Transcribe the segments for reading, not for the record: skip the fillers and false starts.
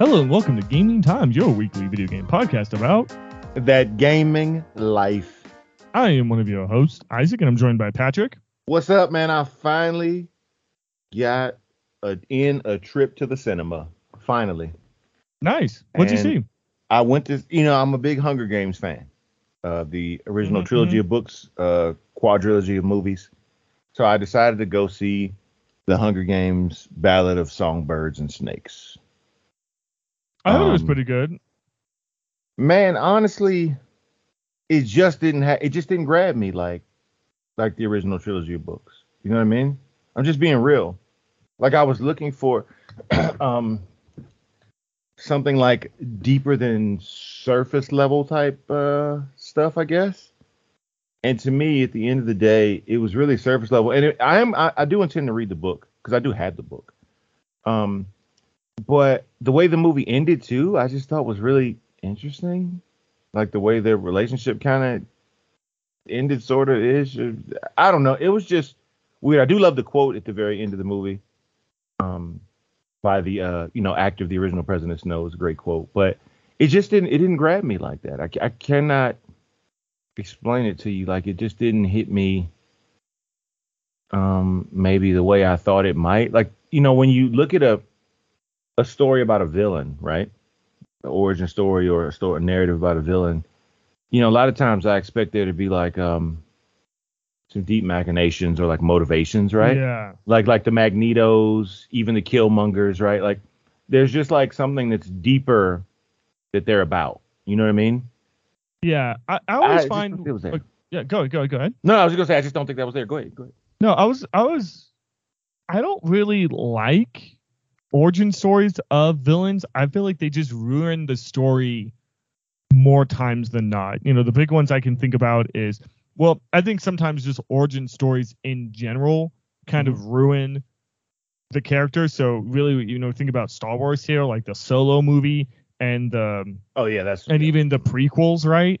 Hello and welcome to Gaming Times, your weekly video game podcast about that gaming life. I am one of your hosts, Isaac, and I'm joined by Patrick. What's up, man? I finally got a trip to the cinema. Finally. Nice. What'd you see? I went to, I'm a big Hunger Games fan. The original trilogy of books, quadrilogy of movies. So I decided to go see The Hunger Games: Ballad of Songbirds and Snakes. I thought it was pretty good. Man, honestly, it just didn't grab me like the original trilogy of books. You know what I mean? I'm just being real. Like, I was looking for something like deeper than surface level type stuff, I guess. And to me, at the end of the day, it was really surface level. And I do intend to read the book because I do have the book. But the way the movie ended, too, I just thought was really interesting. Like, the way their relationship kind of ended, sort of ish. I don't know. It was just weird. I do love the quote at the very end of the movie by the, actor of the original President Snow. It was a great quote. But it just didn't grab me like that. I cannot explain it to you. Like, it just didn't hit me maybe the way I thought it might. Like, when you look at a story about a villain, right? The origin story or a narrative about a villain. A lot of times I expect there to be like some deep machinations or like motivations, right? Yeah. Like the Magnetos, even the Killmongers, right? Like, there's just like something that's deeper that they're about. You know what I mean? Yeah. I always find it was there. Yeah. Go ahead. No, I was just gonna say I just don't think that was there. Go ahead. No, I don't really like origin stories of villains. I feel like they just ruin the story more times than not. The big ones I can think about is, well, I think sometimes just origin stories in general kind of ruin the character. So really, think about Star Wars here, like the Solo movie and the even the prequels, right?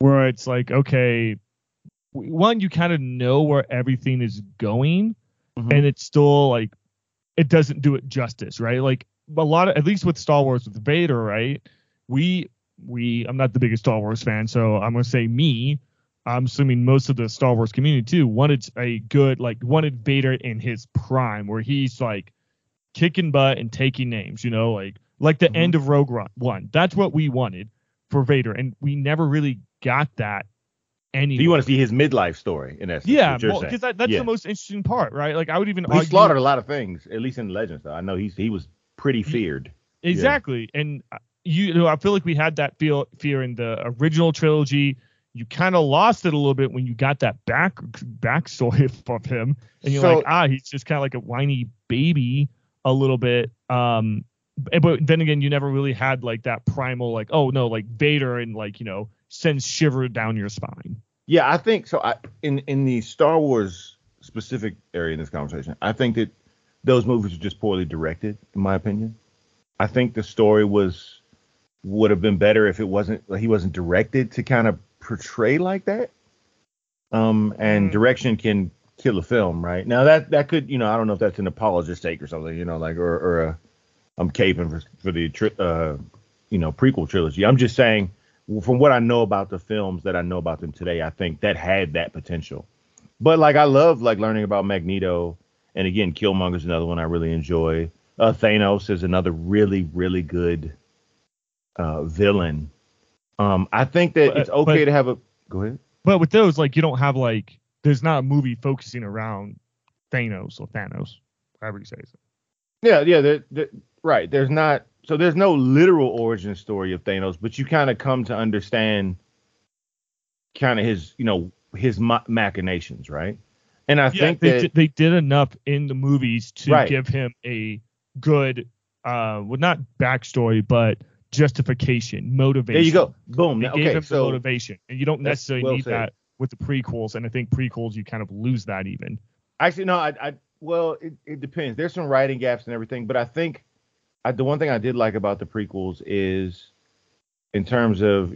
Where it's like, okay, one, you kind of know where everything is going, and it's still like, it doesn't do it justice, right? Like, at least with Star Wars, with Vader, right? I'm not the biggest Star Wars fan, so I'm going to say me. I'm assuming most of the Star Wars community, too, wanted Vader in his prime, where he's, like, kicking butt and taking names, Like the end of Rogue One. That's what we wanted for Vader, and we never really got that. Anyway. So you want to see his midlife story, in essence. Yeah, because that's the most interesting part, right? Like, I would even argue, he slaughtered a lot of things, at least in Legends, though. I know he was pretty feared. Exactly. Yeah. And, I feel like we had that fear in the original trilogy. You kind of lost it a little bit when you got that backstory of him. And you're he's just kind of like a whiny baby a little bit. But then again, you never really had, like, that primal, like, oh, no, like, Vader and, like, sends shiver down your spine. Yeah, I think so. In the Star Wars specific area in this conversation, I think that those movies were just poorly directed, in my opinion. I think the story would have been better if it wasn't, like, he wasn't directed to kind of portray like that. And direction can kill a film, right? Now that could, I don't know if that's an apologist take or something, like or I'm caping for the prequel trilogy. I'm just saying, from what I know about the films that I know about them today, I think that had that potential. But, like, I love, like, learning about Magneto. And, again, Killmonger is another one I really enjoy. Thanos is another really, really good villain. I think that it's okay to have a... Go ahead. But with those, like, you don't have, like... There's not a movie focusing around Thanos, however you say it. Yeah, they're, right. There's not... So there's no literal origin story of Thanos, but you kind of come to understand kind of his, his machinations, right? And I think they did enough in the movies to give him a good, not backstory, but justification, motivation. There you go. Boom. They gave him the motivation, and you don't necessarily need that with the prequels. And I think prequels, you kind of lose that even. Actually, no. It depends. There's some writing gaps and everything, but I think. The one thing I did like about the prequels is, in terms of,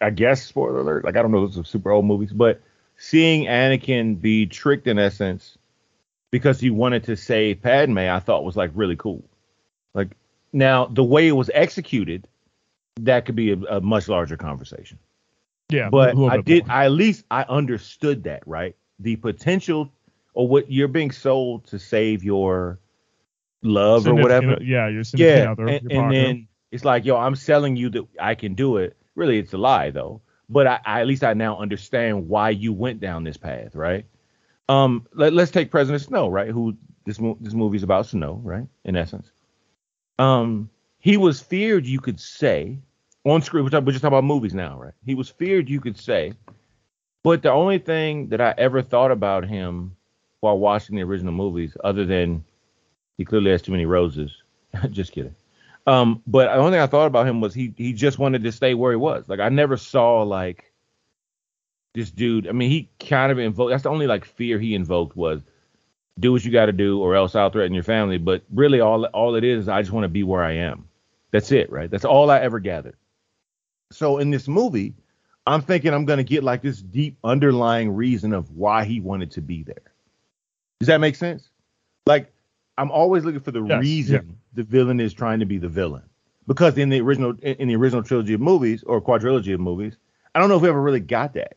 I guess, spoiler alert, like, I don't know, those are super old movies, but seeing Anakin be tricked, in essence, because he wanted to save Padme, I thought was, like, really cool. Like, Now, the way it was executed, that could be a much larger conversation. Yeah, but I understood that, right? The potential, or what you're being sold to save your love or whatever. Yeah, you're significant other. And then it's like, yo, I'm selling you that I can do it. Really, it's a lie though. But I at least I now understand why you went down this path, right? Let's take President Snow, right? Who this movie's about Snow, right? In essence, he was feared, you could say. On screen, we're just talking about movies now, right? He was feared, you could say. But the only thing that I ever thought about him while watching the original movies, other than he clearly has too many roses. Just kidding. But the only thing I thought about him was he just wanted to stay where he was. Like, I never saw, like, this dude. I mean, he kind of invoked. That's the only, like, fear he invoked was do what you got to do or else I'll threaten your family. But really all it is I just want to be where I am. That's it, right? That's all I ever gathered. So in this movie, I'm thinking I'm going to get like this deep underlying reason of why he wanted to be there. Does that make sense? Like, I'm always looking for the reason the villain is trying to be the villain, because in the original trilogy of movies or quadrilogy of movies, I don't know if we ever really got that.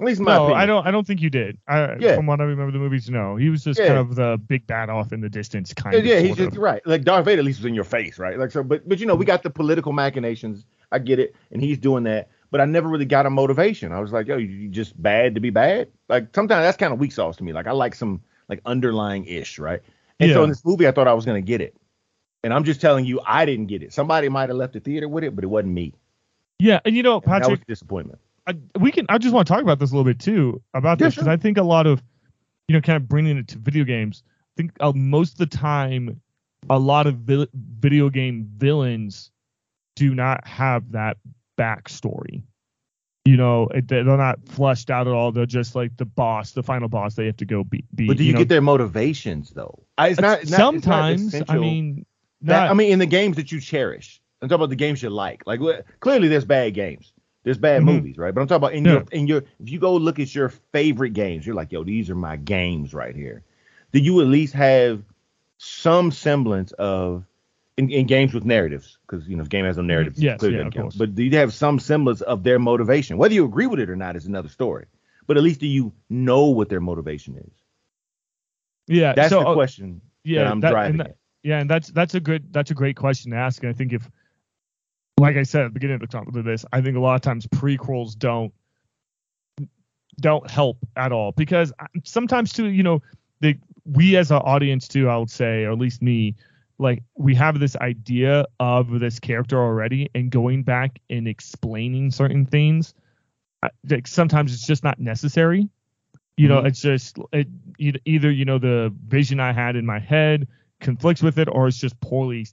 At least in my opinion. I don't think you did. From what I remember the movies, no. He was just kind of the big bad off in the distance kind of. Yeah, he's just right. Like Darth Vader at least was in your face, right? Like so, but you know, we got the political machinations. I get it, and he's doing that, but I never really got a motivation. I was like, yo, you just bad to be bad? Like, sometimes that's kind of weak sauce to me. Like, I like some, like, underlying-ish, right? And so in this movie, I thought I was going to get it, and I'm just telling you, I didn't get it. Somebody might have left the theater with it, but it wasn't me. Yeah, and you know, Patrick, that was a disappointment. I just want to talk about this a little bit, too, about this, because I think a lot of, you know, kind of bringing it to video games, I think most of the time, a lot of video game villains do not have that backstory. You know, they're not fleshed out at all. They're just like the boss, the final boss they have to go beat. But do you get their motivations, though? Sometimes, it's not in the games that you cherish. I'm talking about the games you like. Like, clearly there's bad games. There's bad movies, right? But I'm talking about in your, if you go look at your favorite games, you're like, yo, these are my games right here. Do you at least have some semblance of, in games with narratives, because, you know, if a game has no narrative, it clearly doesn't count. But do you have some semblance of their motivation? Whether you agree with it or not is another story. But at least do you know what their motivation is? Yeah. That's the question driving at. Yeah, and that's a great question to ask. And I think if, like I said at the beginning of the talk with this, I think a lot of times prequels don't help at all. Because sometimes, too, you know, we as an audience, too, I would say, or at least me, like, we have this idea of this character already, and going back and explaining certain things, like, sometimes it's just not necessary. You know, it's just either, you know, the vision I had in my head conflicts with it, or it's just poorly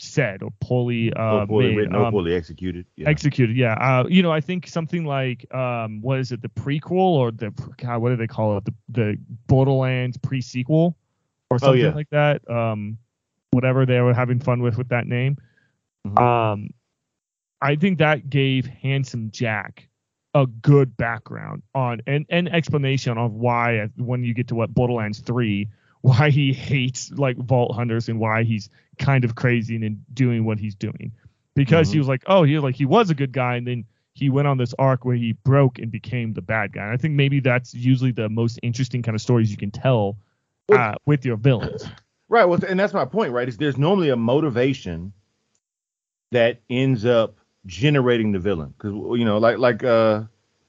said or poorly written or poorly executed. Yeah. You know, I think something like, what is it, the prequel or what do they call it? The Borderlands pre-sequel or something like that. Whatever they were having fun with that name. I think that gave Handsome Jack a good background on and explanation of why, when you get to Borderlands 3, why he hates like vault hunters and why he's kind of crazy and doing what he's doing. Because he was like, he was a good guy, and then he went on this arc where he broke and became the bad guy. And I think maybe that's usually the most interesting kind of stories you can tell with your villains. Right, well, and that's my point, right? Is there's normally a motivation that ends up generating the villain, because, you know, like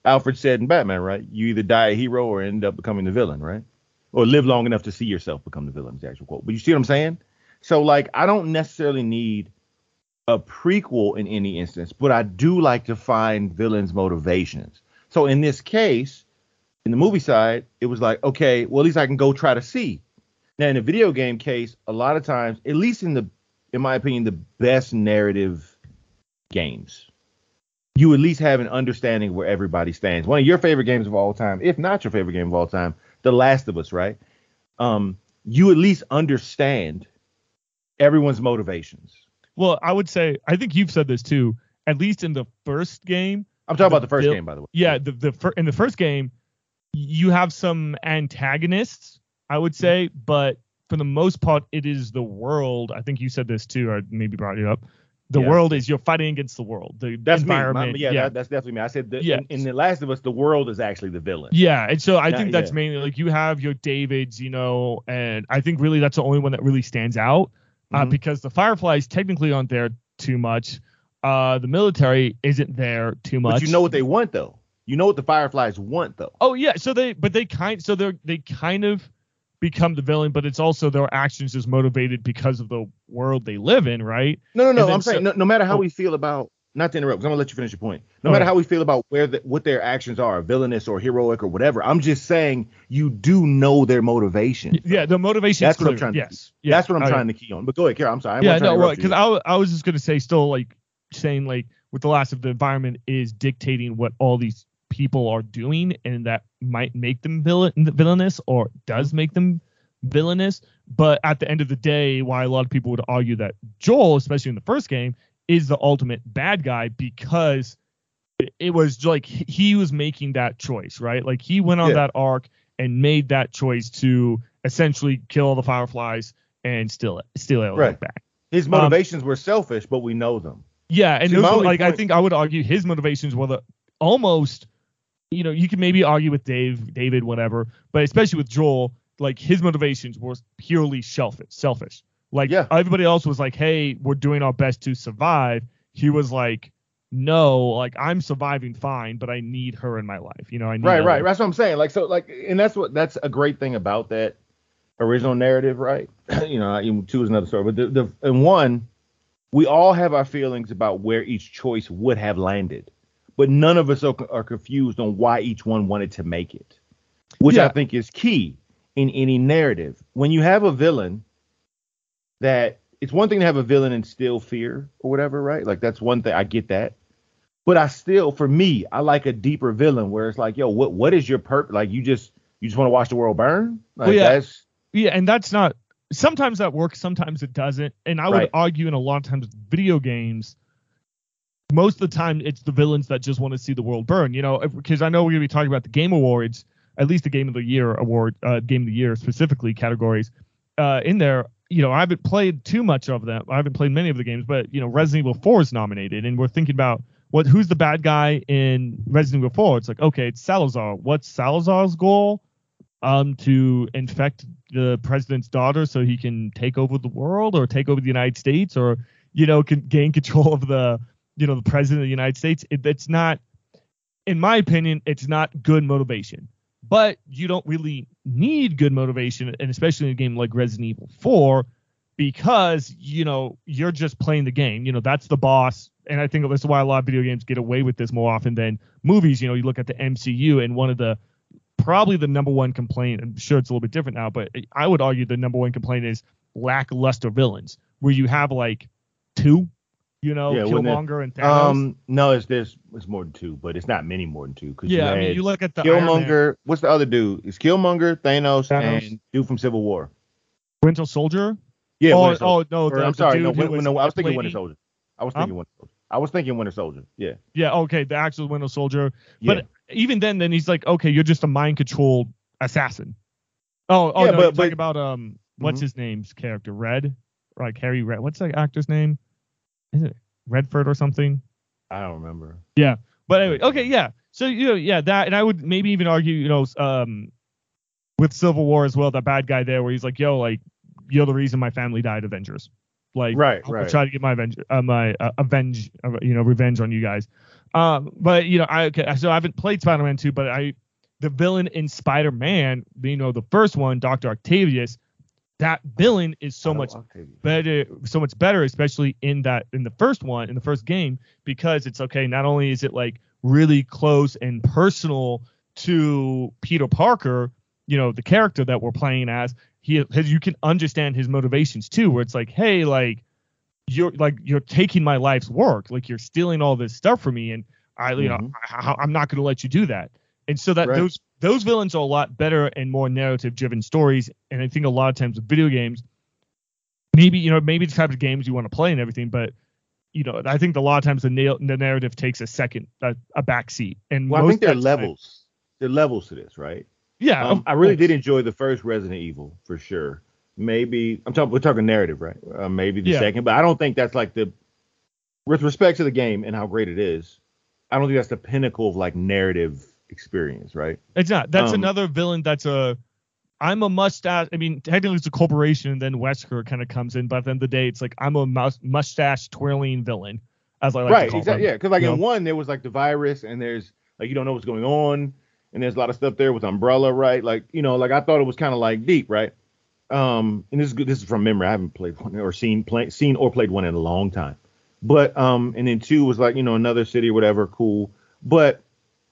Alfred said in Batman, right? You either die a hero or end up becoming the villain, right? Or live long enough to see yourself become the villain is the actual quote. But you see what I'm saying? So, like, I don't necessarily need a prequel in any instance, but I do like to find villains' motivations. So in this case, in the movie side, it was like, okay, well, at least I can go try to see. Now, in a video game case, a lot of times, at least in my opinion, the best narrative games, you at least have an understanding where everybody stands. One of your favorite games of all time, if not your favorite game of all time, The Last of Us, right? You at least understand everyone's motivations. Well, I would say, I think you've said this too, at least in the first game. I'm talking about the first game, by the way. Yeah, in the first game, you have some antagonists, I would say, but for the most part, it is the world. I think you said this too, or maybe brought it up. The world is you're fighting against the world. That's environment. Me. That's definitely me. I said in The Last of Us, the world is actually the villain. Yeah, and so I think that's mainly like you have your Davids, and I think really that's the only one that really stands out because the Fireflies technically aren't there too much. The military isn't there too much. But you know what they want though. You know what the Fireflies want though. Oh yeah, so they kind of become the villain, but it's also their actions is motivated because of the world they live in, right? No. I'm saying no matter how we feel about, not to interrupt, because I'm gonna let you finish your point. No matter how we feel about what their actions are, villainous or heroic or whatever, I'm just saying you do know their motivation. Yeah, the motivation. That's what I'm trying. Yes, that's what I'm trying to key on. But go ahead, Kara. I'm sorry. Because I was just gonna say, still like saying like with the last of the environment is dictating what all these people are doing, and that might make them villainous or does make them villainous. But at the end of the day, why a lot of people would argue that Joel, especially in the first game, is the ultimate bad guy, because it was like he was making that choice, right? Like he went on that arc and made that choice to essentially kill the Fireflies and steal it back. His motivations were selfish, but we know them. Yeah, and I think I would argue his motivations were almost. You can maybe argue with David, whatever, but especially with Joel, like his motivations were purely selfish. Like everybody else was like, hey, we're doing our best to survive. He was like, no, like I'm surviving fine, but I need her in my life. I need right. That's what I'm saying. Like, so like, and that's a great thing about that original narrative, right? Two is another story, but and we all have our feelings about where each choice would have landed. But none of us are confused on why each one wanted to make it, which I think is key in any narrative. When you have a villain, that it's one thing to have a villain instill fear or whatever, right? Like that's one thing. I get that. But I like a deeper villain where it's like, yo, what is your purpose? Like you just want to watch the world burn? Like, and that's not. Sometimes that works. Sometimes it doesn't. And I would argue in a lot of times video games, most of the time, it's the villains that just want to see the world burn, because I know we're going to be talking about the Game Awards, at least the Game of the Year award, Game of the Year specifically categories in there. I haven't played too much of them. I haven't played many of the games, but, Resident Evil 4 is nominated. And we're thinking about who's the bad guy in Resident Evil 4? It's like, OK, it's Salazar. What's Salazar's goal? To infect the president's daughter so he can take over the world or take over the United States or, can gain control of the president of the United States. That's not, in my opinion, it's not good motivation. But you don't really need good motivation, and especially in a game like Resident Evil 4, because, you're just playing the game. That's the boss. And I think that's why a lot of video games get away with this more often than movies. You look at the MCU, and one of the, probably the number one complaint, I'm sure it's a little bit different now, but I would argue the number one complaint is lackluster villains, where you have like two. Killmonger and Thanos. No, it's more than two, but it's not many more than two. Cause you look at the Killmonger. What's the other dude? It's Killmonger, Thanos, and dude from Civil War. Winter Soldier. Yeah. I was thinking Winter Soldier. I was thinking Winter Soldier. Yeah. Yeah. Okay, the actual Winter Soldier. Yeah. But even then he's like, okay, you're just a mind-controlled assassin. Talking about what's his name's character? Red, like Harry Red. What's that actor's name? Is it Redford or something? I don't remember. Yeah. But anyway, okay, yeah. So, that, and I would maybe even argue, with Civil War as well, that bad guy there where he's like, yo, like, you're the reason my family died, Avengers. Like, I'll try to get my revenge on you guys. But, I haven't played Spider-Man 2, but the villain in Spider-Man, the first one, Dr. Octavius, that villain is so much better, especially in the first one, in the first game, because it's okay. Not only is it like really close and personal to Peter Parker, the character that we're playing as, you can understand his motivations too, where it's like, hey, like you're taking my life's work, like you're stealing all this stuff from me, and I'm not going to let you do that. And so that those villains are a lot better and more narrative-driven stories, and I think a lot of times with video games, maybe the type of games you want to play and everything, but I think a lot of times the narrative takes a back seat. And I think there are levels. There are levels to this, right? Yeah, I really did enjoy the first Resident Evil for sure. maybe we're talking narrative, right? Maybe the second, but I don't think that's like the, with respect to the game and how great it is, I don't think that's the pinnacle of like narrative experience, right? It's not. That's another villain that's I'm a mustache. I mean, technically it's a corporation, and then Wesker kind of comes in, but at the end of the day, it's like I'm a mustache twirling villain, as I like to call them. Yeah, because like in one there was like the virus, and there's like you don't know what's going on, and there's a lot of stuff there with Umbrella, right? Like, you know, like I thought it was kind of like deep, right? And this is from memory. I haven't played one or seen or played one in a long time. But and then two was like, you know, another city or whatever, cool. But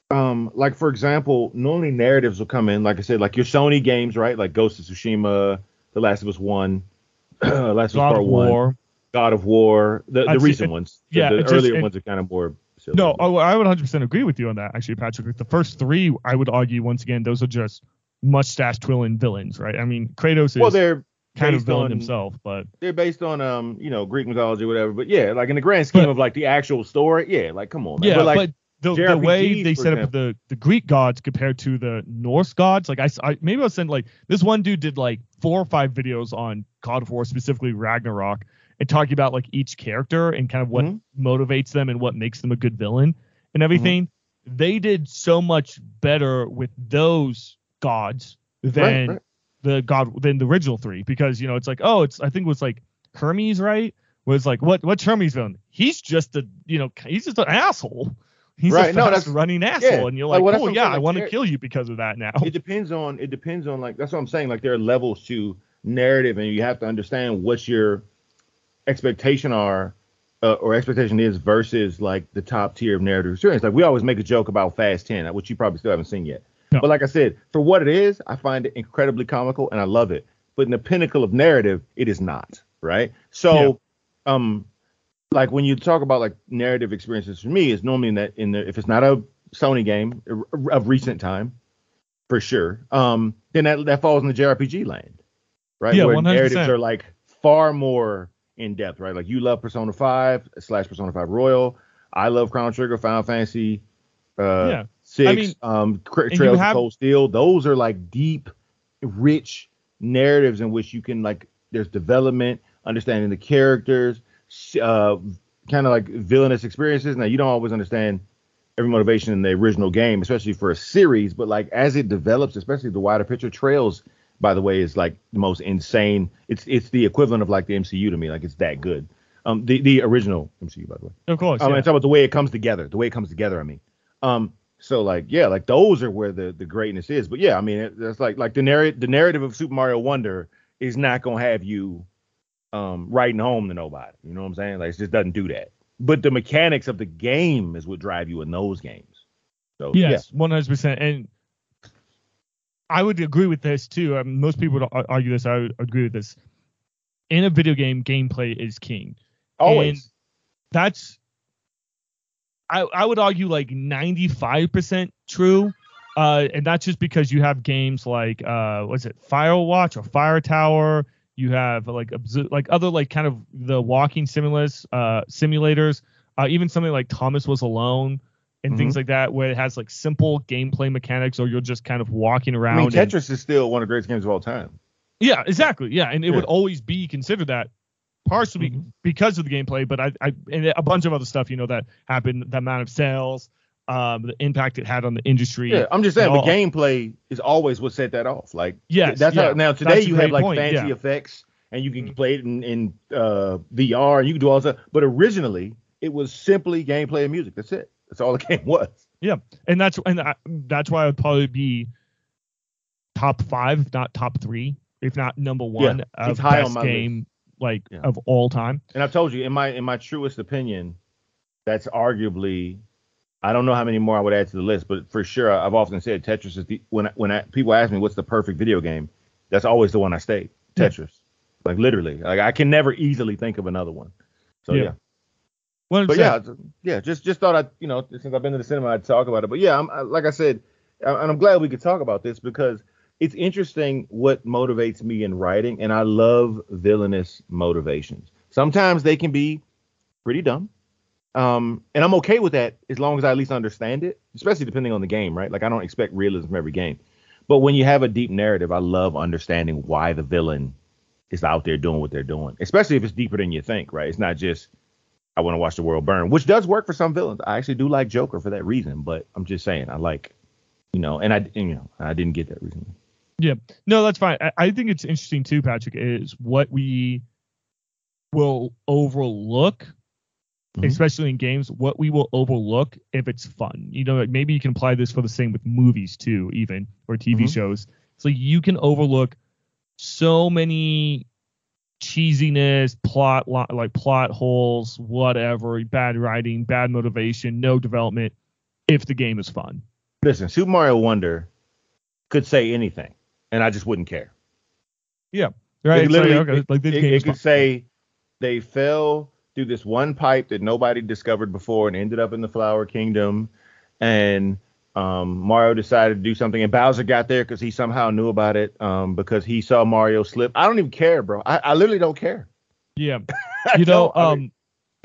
like for example, normally narratives will come in, like I said, like your Sony games, right? Like Ghost of Tsushima, The Last of Us 1, Last of Us Part 1, God of War, the recent ones. Yeah, the earlier ones are kind of more silly. No, I would 100% agree with you on that, actually, Patrick. Like the first three, I would argue once again, those are just mustache twirling villains, right? I mean, Kratos is kind of villain himself, but they're based on you know, Greek mythology or whatever, but yeah, like in the grand scheme of like the actual story, yeah, like come on, man. Yeah, but like the way they set up the Greek gods compared to the Norse gods, like I maybe I was saying, like this one dude did like 4 or 5 videos on God of War, specifically Ragnarok, and talking about like each character and kind of what motivates them and what makes them a good villain and everything. They did so much better with those gods than the original three, because you know it's like, oh, it's I think it was like Hermes, right? Was like what's Hermes villain? He's just he's just an asshole. He's a running asshole, and you're like oh yeah, I want to kill you because of that now. It depends on like, that's what I'm saying, like there are levels to narrative, and you have to understand what your expectation is versus like the top tier of narrative experience. Like we always make a joke about Fast 10, which you probably still haven't seen yet. No. But like I said, for what it is, I find it incredibly comical and I love it. But in the pinnacle of narrative, it is not, right? So, like when you talk about like narrative experiences, for me, it's normally if it's not a Sony game of recent time, for sure, then that falls in the JRPG land, right? Yeah, where 100%. Narratives are like far more in depth, right? Like you love Persona 5 / Persona 5 Royal. I love Chrono Trigger, Final Fantasy. Six, I mean, Trails of Cold Steel. Those are like deep, rich narratives in which you can like, there's development, understanding the characters, kind of like villainous experiences. Now you don't always understand every motivation in the original game, especially for a series, but like as it develops, especially the wider picture. Trails, by the way, is like the most insane. It's the equivalent of like the MCU to me. Like it's that good. The original MCU, by the way. Of course. I mean, it's about the way it comes together. The way it comes together, I mean. So like, yeah, like those are where the greatness is. But yeah, I mean, that's like the narrative of Super Mario Wonder is not going to have you riding home to nobody. You know what I'm saying? Like it just doesn't do that. But the mechanics of the game is what drive you in those games. So yes, 100%. And I would agree with this too. Most people would argue this. I would agree with this. In a video game, gameplay is king. Always. And that's, I would argue like 95% true, and that's just because you have games like Firewatch or Fire Tower. You have like other like kind of the walking simulators, even something like Thomas Was Alone and things like that, where it has like simple gameplay mechanics, or you're just kind of walking around. I mean, Tetris is still one of the greatest games of all time. Yeah, exactly. Yeah, and it would always be considered that. Partially because of the gameplay, but I and a bunch of other stuff, you know, that happened, the amount of sales, the impact it had on the industry. Yeah, I'm just saying the gameplay is always what set that off. Like, that's how. Now today you have like fancy effects, and you can play it in VR, and you can do all that. But originally it was simply gameplay and music. That's it. That's all the game was. Yeah, and that's why I would probably be top 5, if not top 3, if not number 1 of best game. List. Of all time. And I've told you, in my truest opinion, that's arguably, I don't know how many more I would add to the list, but for sure, I've often said Tetris is when people ask me what's the perfect video game, that's always the one I state, Tetris. Like literally, like I can never easily think of another one. So But just thought I, you know, since I've been to the cinema, I'd talk about it. But yeah, like I said, and I'm glad we could talk about this, because it's interesting what motivates me in writing, and I love villainous motivations. Sometimes they can be pretty dumb, and I'm okay with that as long as I at least understand it, especially depending on the game, right? Like I don't expect realism from every game. But when you have a deep narrative, I love understanding why the villain is out there doing what they're doing, especially if it's deeper than you think, right? It's not just, I want to watch the world burn, which does work for some villains. I actually do like Joker for that reason, but I'm just saying, I like, you know, and I didn't get that recently. Yeah, no, that's fine. I think it's interesting too, Patrick, is what we will overlook, mm-hmm. especially in games, what we will overlook if it's fun. You know, like maybe you can apply this for the same with movies too, even, or TV mm-hmm. shows. So you can overlook so many cheesiness, plot holes, whatever, bad writing, bad motivation, no development, if the game is fun. Listen, Super Mario Wonder could say anything, and I just wouldn't care. Yeah, right. It literally, okay. Like this game it could say they fell through this one pipe that nobody discovered before and ended up in the Flower Kingdom, and Mario decided to do something, and Bowser got there because he somehow knew about it because he saw Mario slip. I don't even care, bro. I literally don't care. Yeah, you know,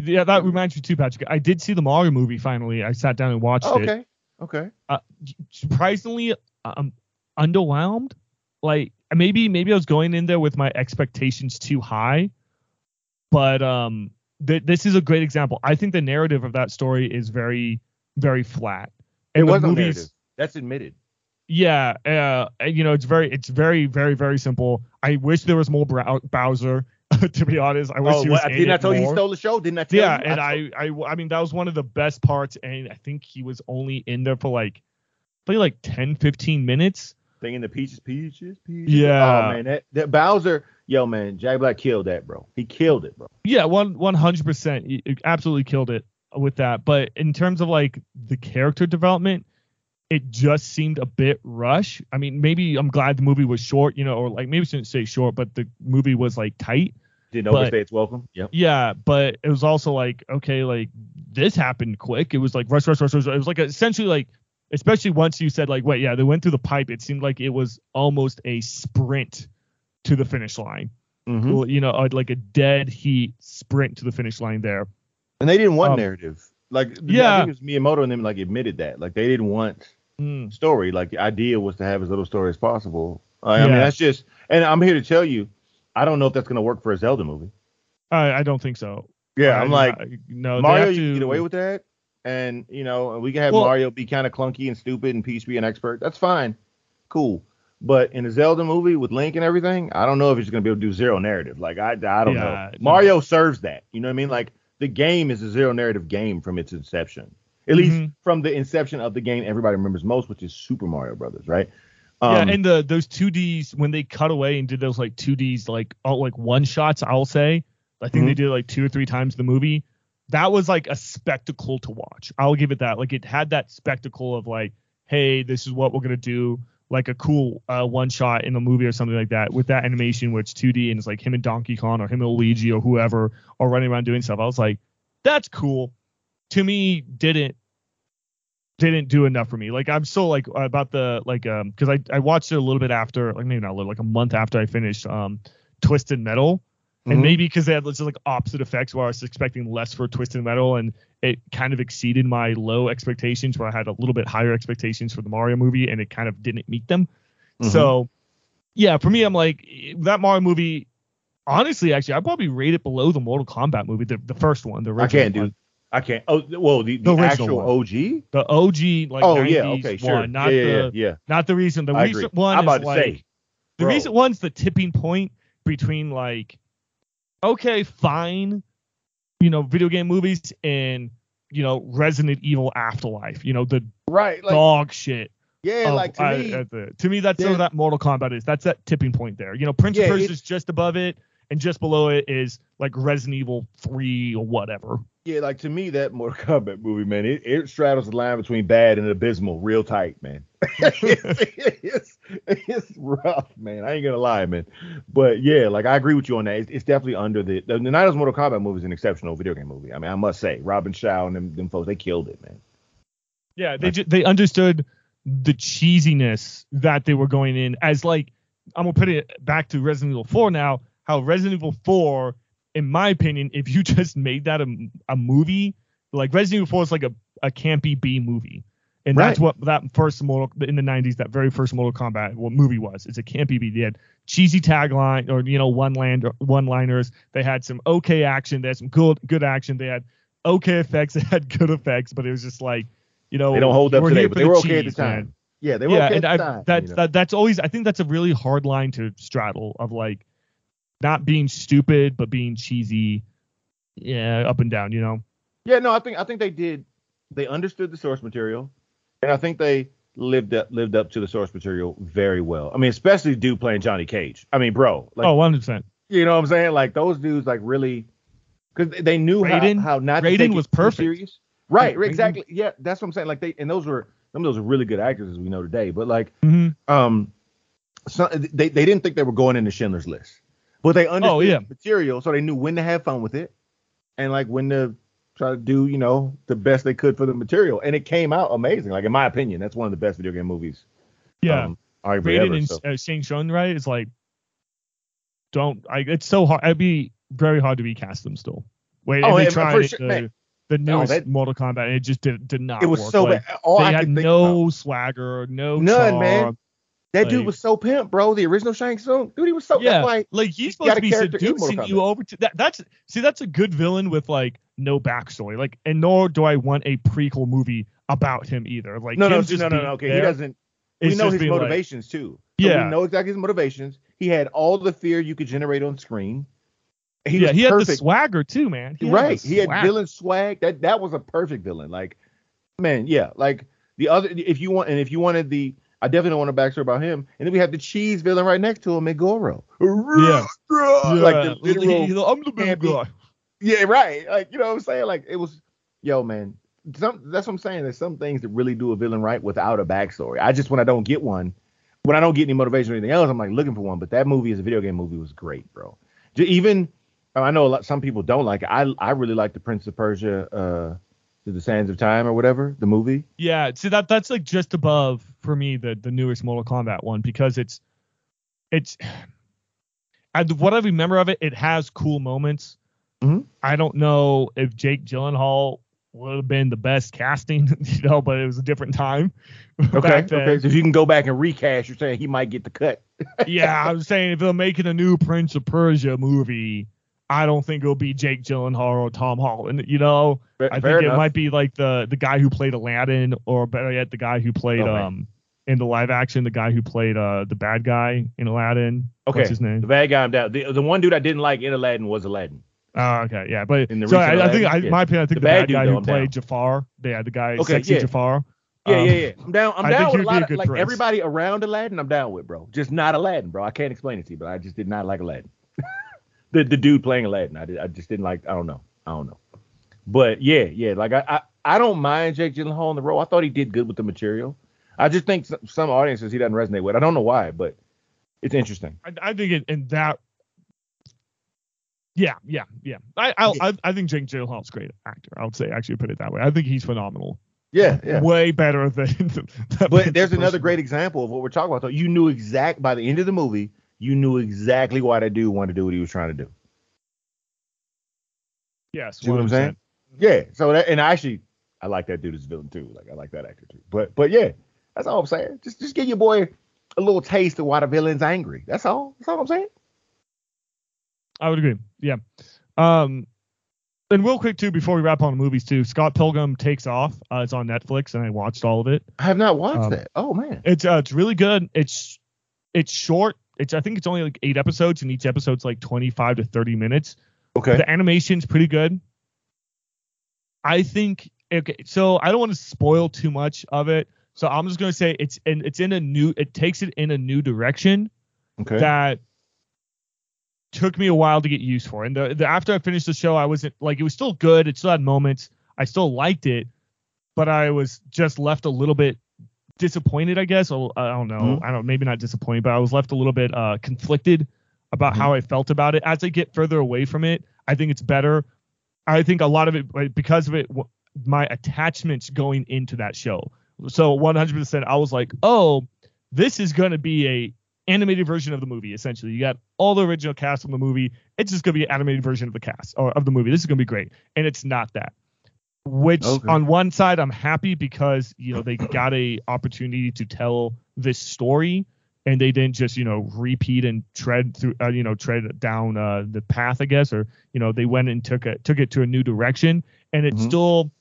yeah, that reminds me too, Patrick. I did see the Mario movie finally. I sat down and watched it. Okay. Surprisingly, underwhelmed. Like maybe I was going in there with my expectations too high, but this is a great example. I think the narrative of that story is very, very flat. And it wasn't narrative. That's admitted. Yeah, you know, it's very, very, very simple. I wish there was more Bowser. To be honest, I wish he was. Didn't I tell you he stole the show? Didn't I tell you? Yeah, and I mean that was one of the best parts, and I think he was only in there for like 10, 15 minutes. Singing the peaches. Yeah. Oh man, that Bowser, yo man, Jack Black killed that, bro. He killed it, bro. Yeah, 100%, he absolutely killed it with that. But in terms of like the character development, it just seemed a bit rushed. I mean, maybe I'm glad the movie was short, you know, or like maybe I shouldn't say short, but the movie was like tight. Didn't overstay its welcome. Yep. Yeah, but it was also like, okay, like this happened quick. It was like rush. It was like essentially like, especially once you said like, wait, yeah, they went through the pipe. It seemed like it was almost a sprint to the finish line. Mm-hmm. You know, like a dead heat sprint to the finish line there. And they didn't want narrative. Like, yeah. I think it was Miyamoto and them like admitted that. Like they didn't want story. Like the idea was to have as little story as possible. I mean, that's just, and I'm here to tell you, I don't know if that's going to work for a Zelda movie. I don't think so. Yeah, I'm like, no, Mario, you can get away with that. And, you know, we can have Mario be kind of clunky and stupid and Peach be an expert. That's fine. Cool. But in a Zelda movie with Link and everything, I don't know if it's going to be able to do zero narrative. Like, I don't know. Mario serves that. You know what I mean? Like, the game is a zero narrative game from its inception. At least from the inception of the game everybody remembers most, which is Super Mario Brothers, right? Yeah, and those 2Ds, when they cut away and did those like 2Ds, like all like one shots, I'll say, I think they did like 2 or 3 times the movie. That was like a spectacle to watch. I'll give it that. Like it had that spectacle of like, hey, this is what we're gonna do, like a cool one shot in a movie or something like that with that animation where it's 2D and it's like him and Donkey Kong or him and Luigi or whoever are running around doing stuff. I was like, that's cool. To me, didn't do enough for me. Like I'm so like about the like because I watched it a little bit after, like maybe not a little, like a month after I finished Twisted Metal, and maybe because they had just like opposite effects where I was expecting less for Twisted Metal and it kind of exceeded my low expectations where I had a little bit higher expectations for the Mario movie and it kind of didn't meet them. So yeah, for me I'm like that Mario movie, honestly, actually I probably rate it below the Mortal Kombat movie, the first one, the original. I can't. Oh, well, the actual one. OG? The OG, like, 90s one. Not Not the recent. The recent one I'm about to say. The recent one's the tipping point between, like, okay, fine, you know, video game movies and, you know, Resident Evil Afterlife. You know, the dog shit. Yeah, like, to me, that's where that Mortal Kombat is. That's that tipping point there. You know, Prince of Persia is just above it, and just below it is, like, Resident Evil 3 or whatever. Yeah, like to me, that Mortal Kombat movie, man, it straddles the line between bad and abysmal real tight, man. it's rough, man. I ain't going to lie, man. But yeah, like I agree with you on that. It's definitely under the Niners Mortal Kombat movie is an exceptional video game movie. I mean, I must say, Robin Shaw and them folks, they killed it, man. Yeah, they understood the cheesiness that they were going in as like, I'm going to put it back to Resident Evil 4 now, how Resident Evil 4, in my opinion, if you just made that a movie, like Resident Evil 4 is like a campy B movie. And that's what that first Mortal in the 90s, that very first Mortal Kombat movie was. It's a campy did cheesy tagline or, you know, one-liners. They had some okay action. They had some good action. They had okay effects. They had good effects. But it was just like, you know, they don't hold up today, but they were okay at the time. Yeah, they were okay at the time. That's always, I think that's a really hard line to straddle of like not being stupid, but being cheesy. Yeah, up and down, you know. Yeah, no, I think they did. They understood the source material. And I think they lived up to the source material very well. I mean, especially dude playing Johnny Cage. I mean, bro. Like, oh, 100%. You know what I'm saying? Like, those dudes, like, really... Because they knew how not to take it too serious. Right, exactly. Yeah, that's what I'm saying. Like, they... And those were really good actors, as we know today. But, like, they didn't think they were going into Schindler's List. But they understood the material, so they knew when to have fun with it. And, like, when to... try to do, you know, the best they could for the material. And it came out amazing. Like, in my opinion, that's one of the best video game movies. Yeah. Shang Tsung, right? It's like, it's so hard. It'd be very hard to recast them still. Wait, they tried the newest Mortal Kombat, and it just did not work. It was so bad. They had no swagger, none, charm, man. That dude was so pimp, bro. The original Shang Tsung. Dude, he was so like he's supposed to be seducing you over to that. That's a good villain with like no backstory. Like, and nor do I want a prequel movie about him either. Like, no. Okay, he doesn't. We know his motivations too. Yeah, we know exactly his motivations. He had all the fear you could generate on screen. He had the swagger too, man. He had villain swag. That was a perfect villain. Like, man, yeah. Like the other, if you wanted the. I definitely don't want a backstory about him. And then we have the cheese villain right next to him, Megoro. Yeah. Like the literal, I'm the big guy. Yeah, right. Like, you know what I'm saying? Like, it was, yo, man. That's what I'm saying. There's some things that really do a villain right without a backstory. I just, when I don't get any motivation or anything else, I'm like looking for one. But that movie as a video game movie was great, bro. Even, I know some people don't like it. I really like the Prince of Persia, The Sands of Time or whatever, the movie. Yeah, see that's like just above for me the newest Mortal Kombat one because it's and what I remember of it, it has cool moments. Mm-hmm. I don't know if Jake Gyllenhaal would have been the best casting, you know, but it was a different time. Okay. So if you can go back and recast, you're saying he might get the cut. Yeah, I was saying if they're making a new Prince of Persia movie. I don't think it'll be Jake Gyllenhaal or Tom Holland. You know, I think it might be like the guy who played Aladdin, or better yet, the guy who played in the live action, the guy who played the bad guy in Aladdin. Okay, what's his name? The bad guy. I'm down. The one dude I didn't like in Aladdin was Aladdin. Okay, yeah, but I think the bad guy who played Jafar. Yeah, the guy sexy Jafar. Yeah. I'm down with a lot of, like, everybody around Aladdin. I'm down with, bro. Just not Aladdin, bro. I can't explain it to you, but I just did not like Aladdin. The dude playing Aladdin, I just didn't like. I don't know. But yeah. Like I don't mind Jake Gyllenhaal in the role. I thought he did good with the material. I just think some audiences he doesn't resonate with. I don't know why, but it's interesting. I think in that. Yeah. I think Jake Gyllenhaal's a great actor. I would say actually put it that way. I think he's phenomenal. Yeah. Way better than. But there's another great example of what we're talking about. You knew by the end of the movie. You knew exactly why that dude wanted to do what he was trying to do. Yes. See what I'm saying? Yeah. So that, and I like that dude as a villain too. Like I like that actor too. But yeah, that's all I'm saying. Just give your boy a little taste of why the villain's angry. That's all. That's all I'm saying. I would agree. Yeah. And real quick too, before we wrap on the movies too, Scott Pilgrim Takes Off. It's on Netflix, and I watched all of it. I have not watched that. Oh man. It's really good. It's short. I think it's only like 8 episodes, and each episode's like 25 to 30 minutes. Okay. The animation's pretty good. I think. Okay. So I don't want to spoil too much of it. So I'm just gonna say It takes it in a new direction. Okay. That took me a while to get used for. And after I finished the show, I wasn't like it was still good. It still had moments. I still liked it, but I was just left a little bit. Disappointed, I guess. Or, I don't know. Mm-hmm. Maybe not disappointed, but I was left a little bit conflicted about how I felt about it. As I get further away from it, I think it's better. I think a lot of it, because of it, my attachments going into that show. So 100%, I was like, oh, this is going to be an animated version of the movie. Essentially, you got all the original cast from the movie. It's just going to be an animated version of the cast or of the movie. This is going to be great, and it's not that. which on one side I'm happy because, you know, they got a opportunity to tell this story and they didn't just, you know, repeat and tread through, tread down the path, I guess, or, you know, they went and took it to a new direction, and it still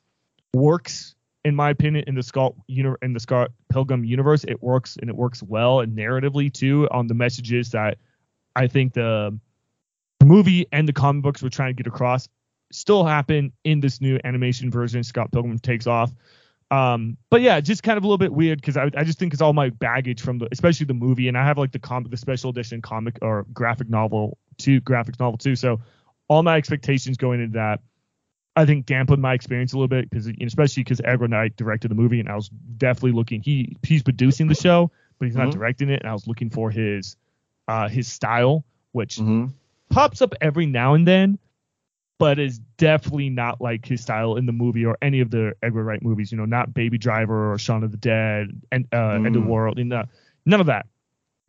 works. In my opinion, in the Scott Pilgrim universe, it works, and it works well, and narratively too, on the messages that I think the movie and the comic books were trying to get across still happen in this new animation version, Scott Pilgrim Takes Off. But yeah, just kind of a little bit weird because I just think it's all my baggage from especially the movie, and I have like the special edition comic or graphic novel too. So all my expectations going into that, I think, dampened my experience a little bit, because especially because Edgar Wright directed the movie, and I was definitely looking. He's producing the show, but he's not directing it, and I was looking for his style, which pops up every now and then, but is definitely not like his style in the movie or any of the Edgar Wright movies. You know, not Baby Driver or Shaun of the Dead and End of the World, and none of that.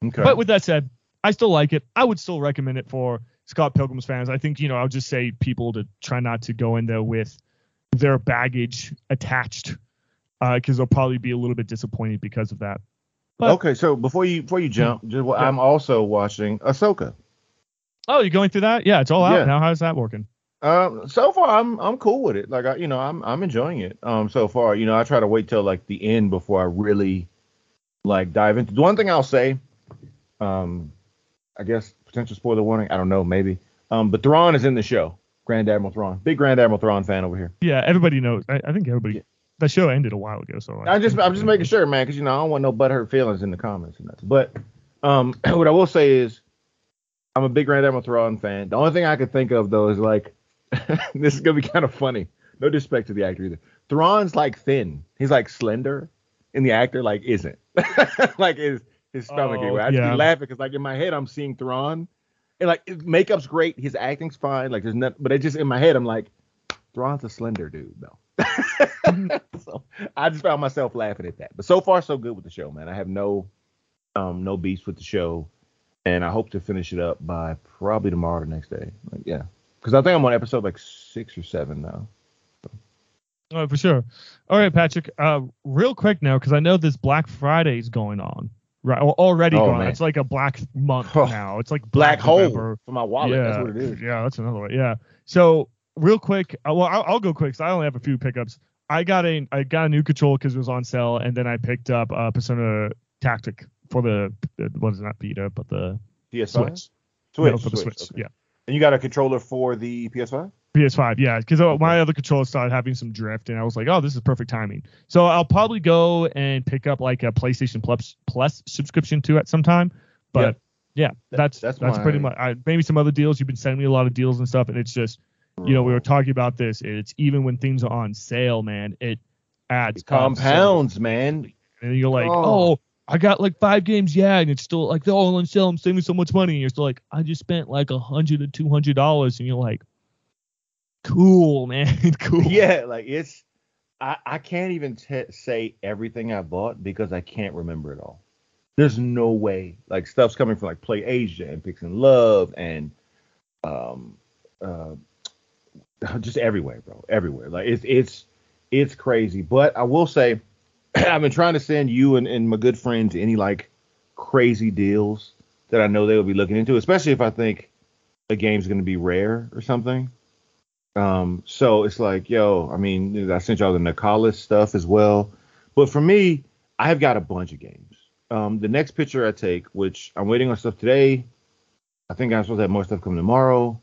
Okay. But with that said, I still like it. I would still recommend it for Scott Pilgrim's fans. I think, you know, I'll just say people to try not to go in there with their baggage attached, because they'll probably be a little bit disappointed because of that. But, okay, so before you jump, I'm also watching Ahsoka. Oh, you're going through that? Yeah, it's all out now. How's that working? So far, I'm cool with it. Like, I'm enjoying it. So far, you know, I try to wait till like the end before I really like dive into. The one thing I'll say, I guess, potential spoiler warning, I don't know, maybe. But Thrawn is in the show. Grand Admiral Thrawn. Big Grand Admiral Thrawn fan over here. Yeah, everybody knows. I think everybody. Yeah. That show ended a while ago, so I'm just making sure, man, because, you know, I don't want no butthurt feelings in the comments and nothing. But what I will say is, I'm a big Grand Admiral Thrawn fan. The only thing I could think of though is like, this is gonna be kind of funny. No disrespect to the actor either. Thrawn's like thin. He's like slender, and the actor like isn't. Like is. His stomach anyway. I just be laughing because, like, in my head, I'm seeing Thrawn, and like makeup's great, his acting's fine, like there's nothing. But it just in my head, I'm like, Thrawn's a slender dude, though. So I just found myself laughing at that. But so far, so good with the show, man. I have no beefs with the show, and I hope to finish it up by probably tomorrow or next day. Like, yeah, because I think I'm on episode like 6 or 7 now. So. Oh, for sure. All right, Patrick. Real quick now, because I know this Black Friday is going on. Right, already gone. Man. It's like a black month now. It's like black hole for my wallet. Yeah, that's what it is. Yeah, that's another way. Yeah. So real quick, I'll go quick because I only have a few pickups. I got a new controller because it was on sale, and then I picked up Persona Tactic for the what is it, not Vita, but the PS5? Switch. No, for the Switch. Okay. Yeah. And you got a controller for the PS5? PS5, yeah, because my other controller started having some drift, and I was like, oh, this is perfect timing. So I'll probably go and pick up like a PlayStation Plus subscription too at some time. But yeah, that's pretty much. Maybe some other deals. You've been sending me a lot of deals and stuff, and it's just, you know, we were talking about this. It's even when things are on sale, man, it adds. It compounds, man. And you're like, oh, I got like 5 games, yeah, and it's still like they're all on sale. I'm saving so much money, and you're still like, I just spent like $100 or $200, and you're like. Cool, man. Cool. Yeah, like it's I can't even say everything I bought because I can't remember it all. There's no way. Like stuff's coming from like Play Asia and Pix and Love and just everywhere, bro. Everywhere. Like it's crazy. But I will say I've been trying to send you and my good friends any like crazy deals that I know they will be looking into, especially if I think a game's gonna be rare or something. So it's like, yo, I mean, I sent y'all the Nicolas stuff as well. But for me, I have got a bunch of games. The next picture I take, which I'm waiting on stuff today. I think I'm supposed to have more stuff coming tomorrow.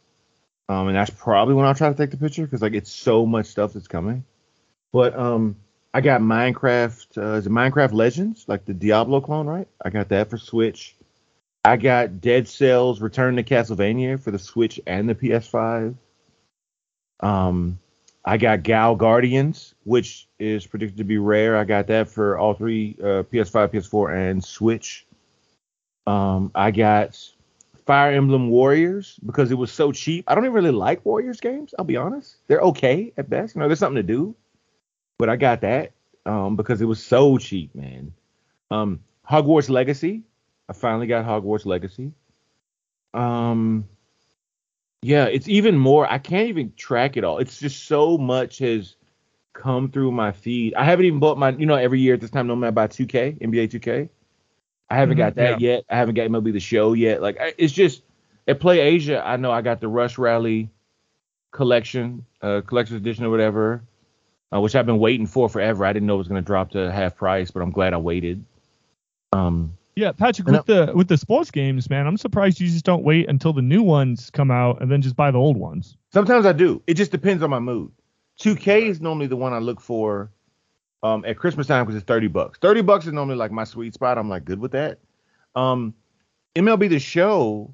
And that's probably when I'll try to take the picture because like it's so much stuff that's coming. But I got Minecraft, is it Minecraft Legends? Like the Diablo clone, right? I got that for Switch. I got Dead Cells Return to Castlevania for the Switch and the PS5. I got Gal Guardians, which is predicted to be rare. I got that for all 3 PS5, PS4, and Switch. I got Fire Emblem Warriors because it was so cheap. I don't even really like Warriors games, I'll be honest. They're okay at best. You know, there's something to do. But I got that because it was so cheap, man. Hogwarts Legacy. I finally got Hogwarts Legacy. Yeah, it's even more. I can't even track it all. It's just so much has come through my feed. I haven't even bought my, you know, every year at this time, normally I buy 2K, NBA 2K. I haven't got that yet. I haven't got MLB The Show yet. Like, it's just at Play Asia, I know I got the Rush Rally collection, collector's edition or whatever, which I've been waiting for forever. I didn't know it was going to drop to half price, but I'm glad I waited. Yeah, Patrick, with the sports games, man, I'm surprised you just don't wait until the new ones come out and then just buy the old ones. Sometimes I do. It just depends on my mood. 2K is normally the one I look for at Christmas time because it's $30. $30 is normally like my sweet spot. I'm like good with that. MLB The Show,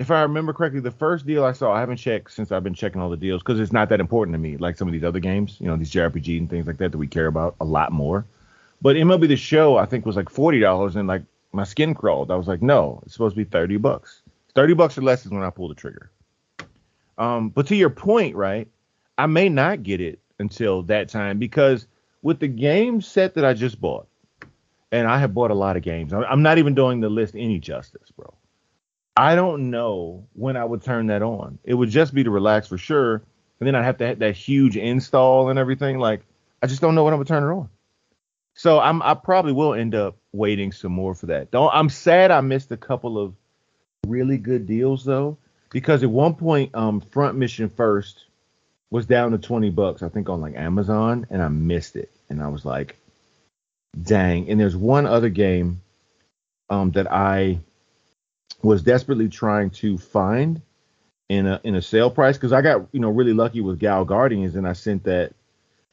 if I remember correctly, the first deal I saw, I haven't checked since I've been checking all the deals because it's not that important to me, like some of these other games, you know, these JRPG and things like that that we care about a lot more. But MLB The Show, I think, was like $40, and like my skin crawled. I was like, no, it's supposed to be $30. $30 or less is when I pull the trigger. But to your point, right, I may not get it until that time because with the game set that I just bought, and I have bought a lot of games, I'm not even doing the list any justice, bro. I don't know when I would turn that on. It would just be to relax for sure, and then I'd have to have that huge install and everything. Like, I just don't know when I would turn it on. So I probably will end up waiting some more for that. I'm sad I missed a couple of really good deals, though, because at one point Front Mission First was down to $20, I think, on like Amazon, and I missed it. And I was like, dang. And there's one other game that I was desperately trying to find in a sale price because I got, you know, really lucky with Gal Guardians, and I sent that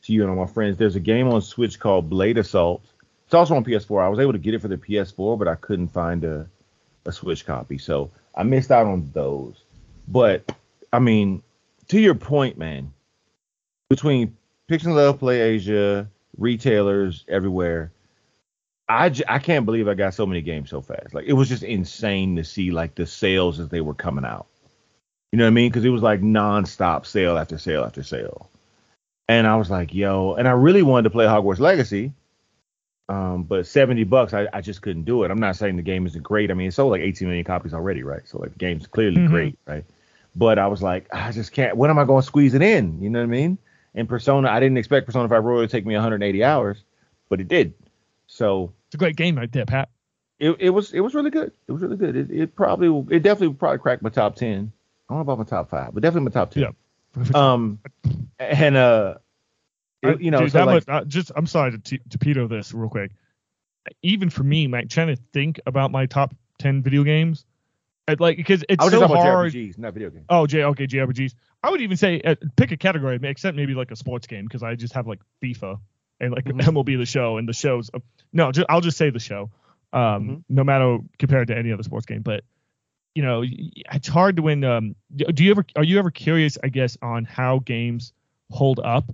to you and all my friends. There's a game on Switch called Blade Assault. It's also on PS4. I was able to get it for the PS4, but I couldn't find a Switch copy, so I missed out on those. But I mean, to your point, man, between Pix and Love, Play Asia, retailers everywhere, I can't believe I got so many games so fast. Like, it was just insane to see like the sales as they were coming out. You know what I mean? Because it was like nonstop sale after sale after sale. And I was like, yo, and I really wanted to play Hogwarts Legacy, but $70, I just couldn't do it. I'm not saying the game isn't great. I mean, it sold like 18 million copies already, right? So like the game's clearly great, right? But I was like, I just can't. When am I going to squeeze it in? You know what I mean? And Persona, I didn't expect Persona 5 Royal to take me 180 hours, but it did. So it's a great game right there, Pat. It was really good. It was really good. It definitely cracked my top 10. I don't know about my top 5, but definitely my top 10. Yeah. I'm sorry to torpedo this real quick. Even for me, Mike, trying to think about my top 10 video games, because it's so hard. JRPGs, not video games. JRPGs. I would even say pick a category, except maybe like a sports game, because I just have like FIFA and like MLB The Show and the shows. I'll just say The Show. No matter compared to any other sports game, but. You know, it's hard to win. Are you ever curious, I guess, on how games hold up?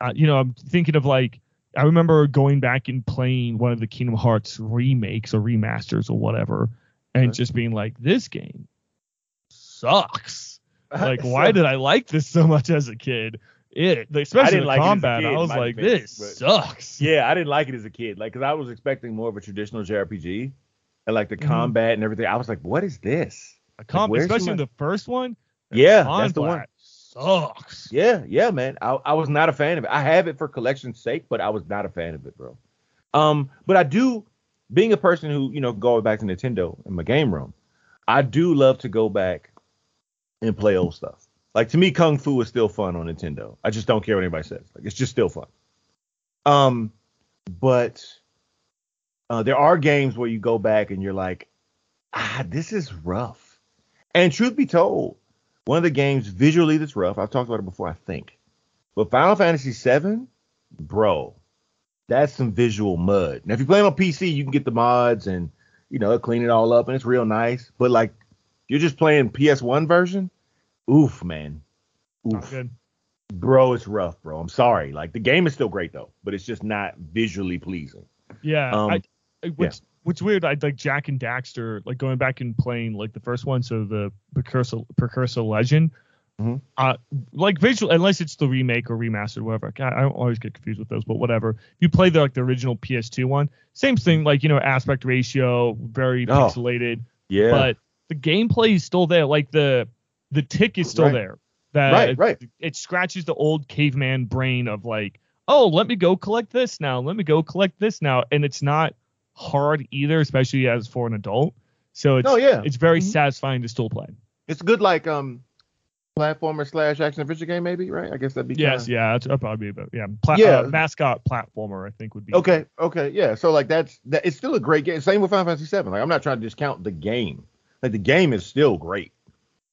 I'm thinking of like, I remember going back and playing one of the Kingdom Hearts remakes or remasters or whatever, and just being like, this game sucks. Like, why did I like this so much as a kid? Especially in combat, I was like, this sucks. Yeah, I didn't like it as a kid, like, because I was expecting more of a traditional JRPG. And like the combat and everything, I was like, "What is this?" Especially in the first one. Yeah, that's the one. Sucks. Yeah, man. I was not a fan of it. I have it for collection's sake, but I was not a fan of it, bro. But I do, being a person who, you know, going back to Nintendo in my game room, I do love to go back and play old stuff. Like, to me, Kung Fu is still fun on Nintendo. I just don't care what anybody says. Like, it's just still fun. There are games where you go back and you're like, this is rough. And truth be told, one of the games visually that's rough, I've talked about it before, I think. But Final Fantasy VII, bro, that's some visual mud. Now, if you're playing on PC, you can get the mods and, you know, clean it all up and it's real nice. But, like, you're just playing PS1 version? Oof, man. Oof. Not good. Bro, it's rough, bro. I'm sorry. Like, the game is still great, though, but it's just not visually pleasing. Yeah. What's weird, I'd like Jack and Daxter, like going back and playing like the first one, so the precursor Legend, like visual, unless it's the remake or remastered, whatever. God, I don't always get confused with those, but whatever. If you play the, like the original PS2 one, same thing, like, you know, aspect ratio, very pixelated. Yeah. But the gameplay is still there, like the tick is still there. That it scratches the old caveman brain of like, oh, let me go collect this now. Let me go collect this now. And it's not hard either, especially as for an adult. So it's it's very satisfying to still play. It's good, like platformer / action adventure game, maybe, right? I guess that'd be that'd probably be mascot platformer, I think would be okay. So like that's it's still a great game. Same with Final Fantasy VII. Like I'm not trying to discount the game. Like the game is still great.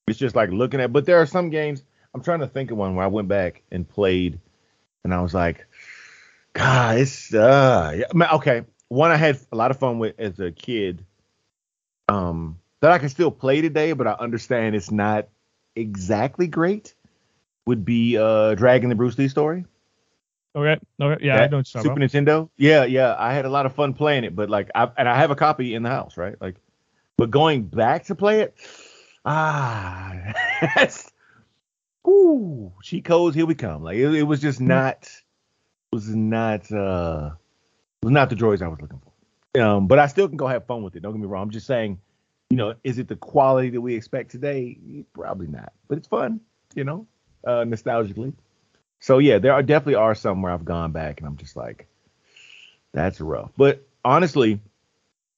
It's just like looking at, but there are some games. I'm trying to think of one where I went back and played, and I was like, God, it's okay. One I had a lot of fun with as a kid, that I can still play today, but I understand it's not exactly great. Would be Dragon the Bruce Lee Story. Okay, yeah, that I know what you're talking about. Super Nintendo. Yeah, I had a lot of fun playing it, but like, I have a copy in the house, right? Like, but going back to play it, that's. Ooh, cheat codes, here we come. Like it was just not, was not the droids I was looking for. But I still can go have fun with it. Don't get me wrong. I'm just saying, is it the quality that we expect today? Probably not. But it's fun, nostalgically. So yeah, there definitely are some where I've gone back and I'm just like, that's rough. But honestly,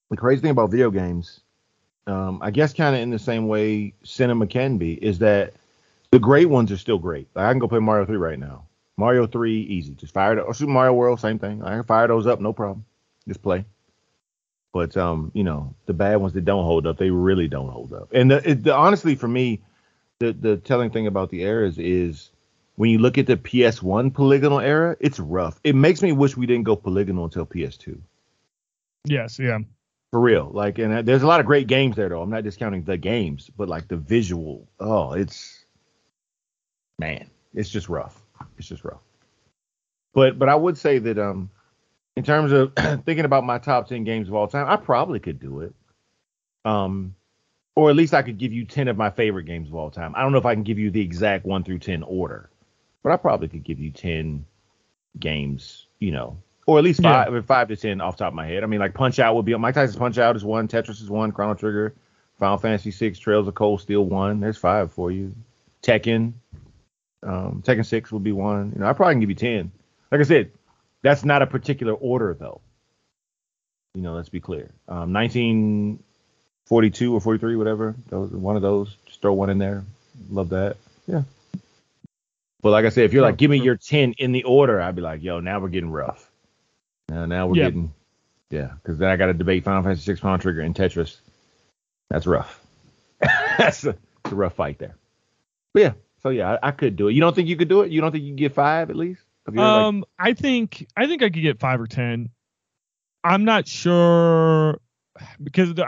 the crazy thing about video games, I guess kind of in the same way cinema can be, is that the great ones are still great. Like I can go play Mario 3 right now. Mario 3, easy. Just fire it up. Or Super Mario World, same thing. I can fire those up, no problem. Just play. But, the bad ones that don't hold up, they really don't hold up. And honestly, for me, the telling thing about the eras is when you look at the PS1 polygonal era, it's rough. It makes me wish we didn't go polygonal until PS2. Yes, yeah. For real. Like, and there's a lot of great games there, though. I'm not discounting the games, but, like, the visual. Oh, it's... Man, it's just rough. But I would say that in terms of thinking about my top 10 games of all time, I probably could do it. Or at least I could give you 10 of my favorite games of all time. I don't know if I can give you the exact 1 through 10 order, but I probably could give you 10 games, or at least five to 10 off the top of my head. I mean, like Punch-Out would be on. Mike Tyson's Punch-Out is one. Tetris is one. Chrono Trigger, Final Fantasy VI, Trails of Cold Steel one. There's 5 for you. Tekken. Tekken 6 would be one. I probably can give you 10. Like I said, that's not a particular order, though. Let's be clear. 1942 or 43, whatever. One of those. Just throw one in there. Love that. Yeah. But like I said, if you're like, give me your 10 in the order, I'd be like, yo, now we're getting rough. Now we're getting... Yeah. Because then I got to debate Final Fantasy VI, Chrono Trigger, and Tetris. That's rough. It's a rough fight there. But yeah. So yeah, I could do it. You don't think you could do it? You don't think you can get 5 at least? I think I could get 5 or 10. I'm not sure because there's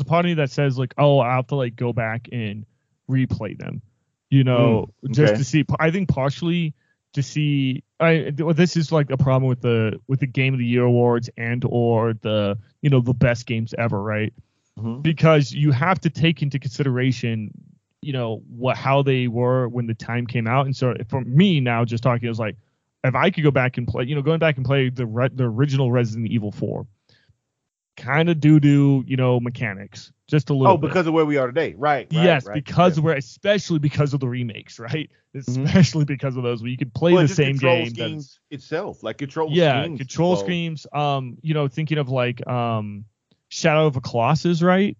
a part of me that says like, oh, I have to like go back and replay them, just to see. I think partially to see. This is like a problem with the Game of the Year awards and or the the best games ever, right? Mm-hmm. Because you have to take into consideration. How they were when the time came out. And so for me now, just talking, it was like, if I could go back and play, going back and play the original Resident Evil 4, kind of doo-doo, mechanics, just a little bit. Oh, because of where we are today, right. Yes, because of where, especially because of the remakes, right? Especially because of those where you could play the same game. Schemes itself, like control schemes. Yeah, control schemes. Thinking of like Shadow of a Colossus, right?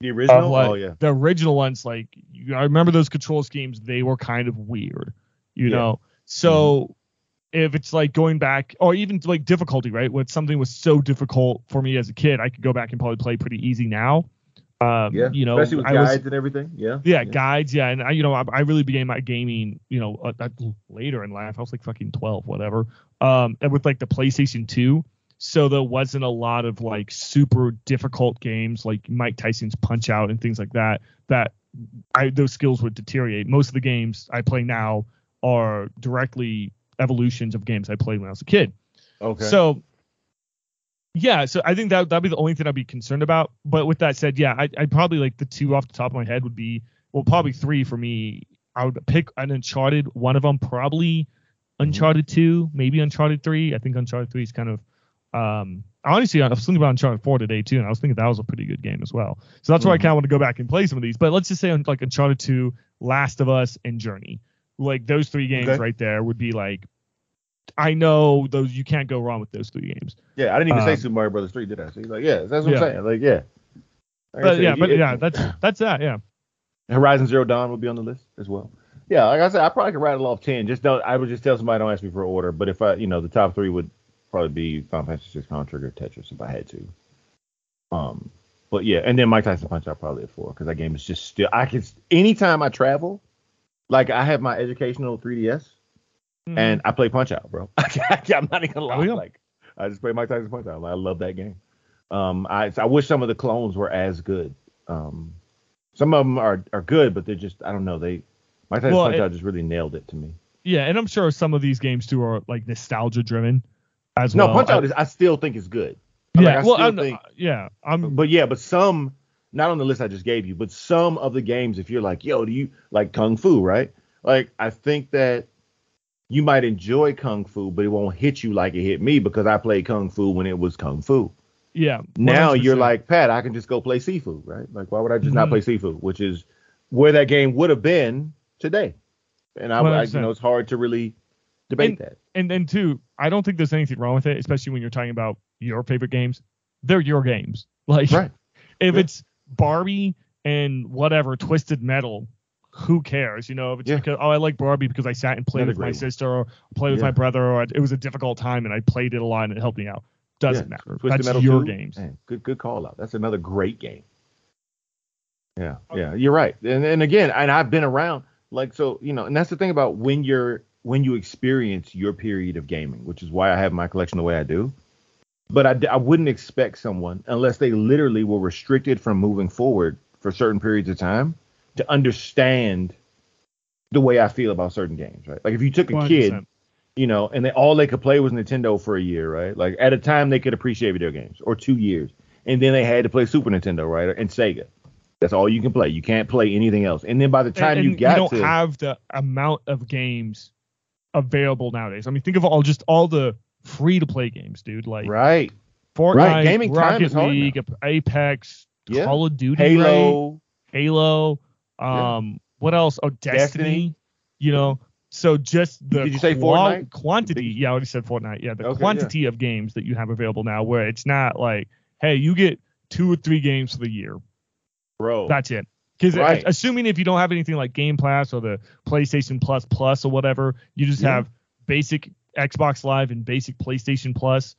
The original, the original ones, like I remember those control schemes. They were kind of weird, know. So if it's like going back, or even like difficulty, right? When something was so difficult for me as a kid, I could go back and probably play pretty easy now. Especially with guides and everything. Yeah, guides. Yeah, and I really began my gaming, later in life. I was like fucking 12, whatever. And with like the PlayStation 2. So there wasn't a lot of like super difficult games like Mike Tyson's Punch Out and things like that, those skills would deteriorate. Most of the games I play now are directly evolutions of games I played when I was a kid. Okay. So yeah, so I think that'd be the only thing I'd be concerned about. But with that said, yeah, I'd probably like the 2 off the top of my head would be, well, probably 3 for me. I would pick an Uncharted, one of them, probably Uncharted 2, maybe Uncharted 3. I think Uncharted 3 is kind of, honestly, I was thinking about Uncharted 4 today too, and I was thinking that was a pretty good game as well. So that's why I kind of want to go back and play some of these. But let's just say like Uncharted 2, Last of Us, and Journey, like those 3 games right there would be like I know those. You can't go wrong with those three games. Yeah, I didn't even say Super Mario Brothers 3, did I? So he's like, yeah, that's what I'm saying. Like, yeah. That's that. Yeah. Horizon Zero Dawn would be on the list as well. Yeah, like I said, I probably could rattle off 10. Just don't. I would just tell somebody don't ask me for an order. But if I, the top three would probably be Final Fantasy VI, Chrono Trigger, Tetris, if I had to. But yeah, and then Mike Tyson Punch Out probably at 4 because that game is just still. I can anytime I travel, like I have my educational 3DS. And I play Punch Out, bro. I'm not even gonna lie. Oh, yeah. Like, I just play Mike Tyson's Punch Out. Like, I love that game. I wish some of the clones were as good. Some of them are good, but they're just I don't know. They Mike Tyson's Punch Out just really nailed it to me. Yeah, and I'm sure some of these games too are like nostalgia driven as well. No, Punch Out I still think is good. Yeah, like, but some not on the list I just gave you, but some of the games if you're like, yo, do you like Kung Fu, right? Like I think that. You might enjoy Kung Fu, but it won't hit you like it hit me because I played Kung Fu when it was Kung Fu. Yeah. 100%. Now you're like, Pat, I can just go play Sifu, right? Like, why would I just not play Sifu, which is where that game would have been today. And I it's hard to really debate that. And then, too, I don't think there's anything wrong with it, especially when you're talking about your favorite games. They're your games. Like, right. If it's Barbie and whatever, Twisted Metal, who cares? If it's because, I like Barbie because I sat and played with my sister or played with my brother, or it was a difficult time and I played it a lot and it helped me out. Doesn't matter. Twisted Metal, your games. Man, good call out. That's another great game. Yeah, okay. Yeah, you're right. And again, and I've been around like so, and that's the thing about when you experience your period of gaming, which is why I have my collection the way I do. But I wouldn't expect someone unless they literally were restricted from moving forward for certain periods of time. To understand the way I feel about certain games, right? Like if you took a 100%. Kid, and all they could play was Nintendo for a year, right? Like at a time they could appreciate video games, or 2 years, and then they had to play Super Nintendo, right, and Sega. That's all you can play. You can't play anything else. And then by the time you don't have the amount of games available nowadays. I mean, think of all the free-to-play games, dude. Like right, Fortnite, right. Gaming Rocket time League, is hard now. Apex, Call of Duty, Halo. What else? Oh, Destiny. So just the quantity. Yeah, I already said Fortnite. Yeah, the quantity of games that you have available now, where it's not like, hey, you get 2 or 3 games for the year, bro. That's it. Because assuming if you don't have anything like Game Pass or the PlayStation Plus or whatever, you just have basic Xbox Live and basic PlayStation Plus.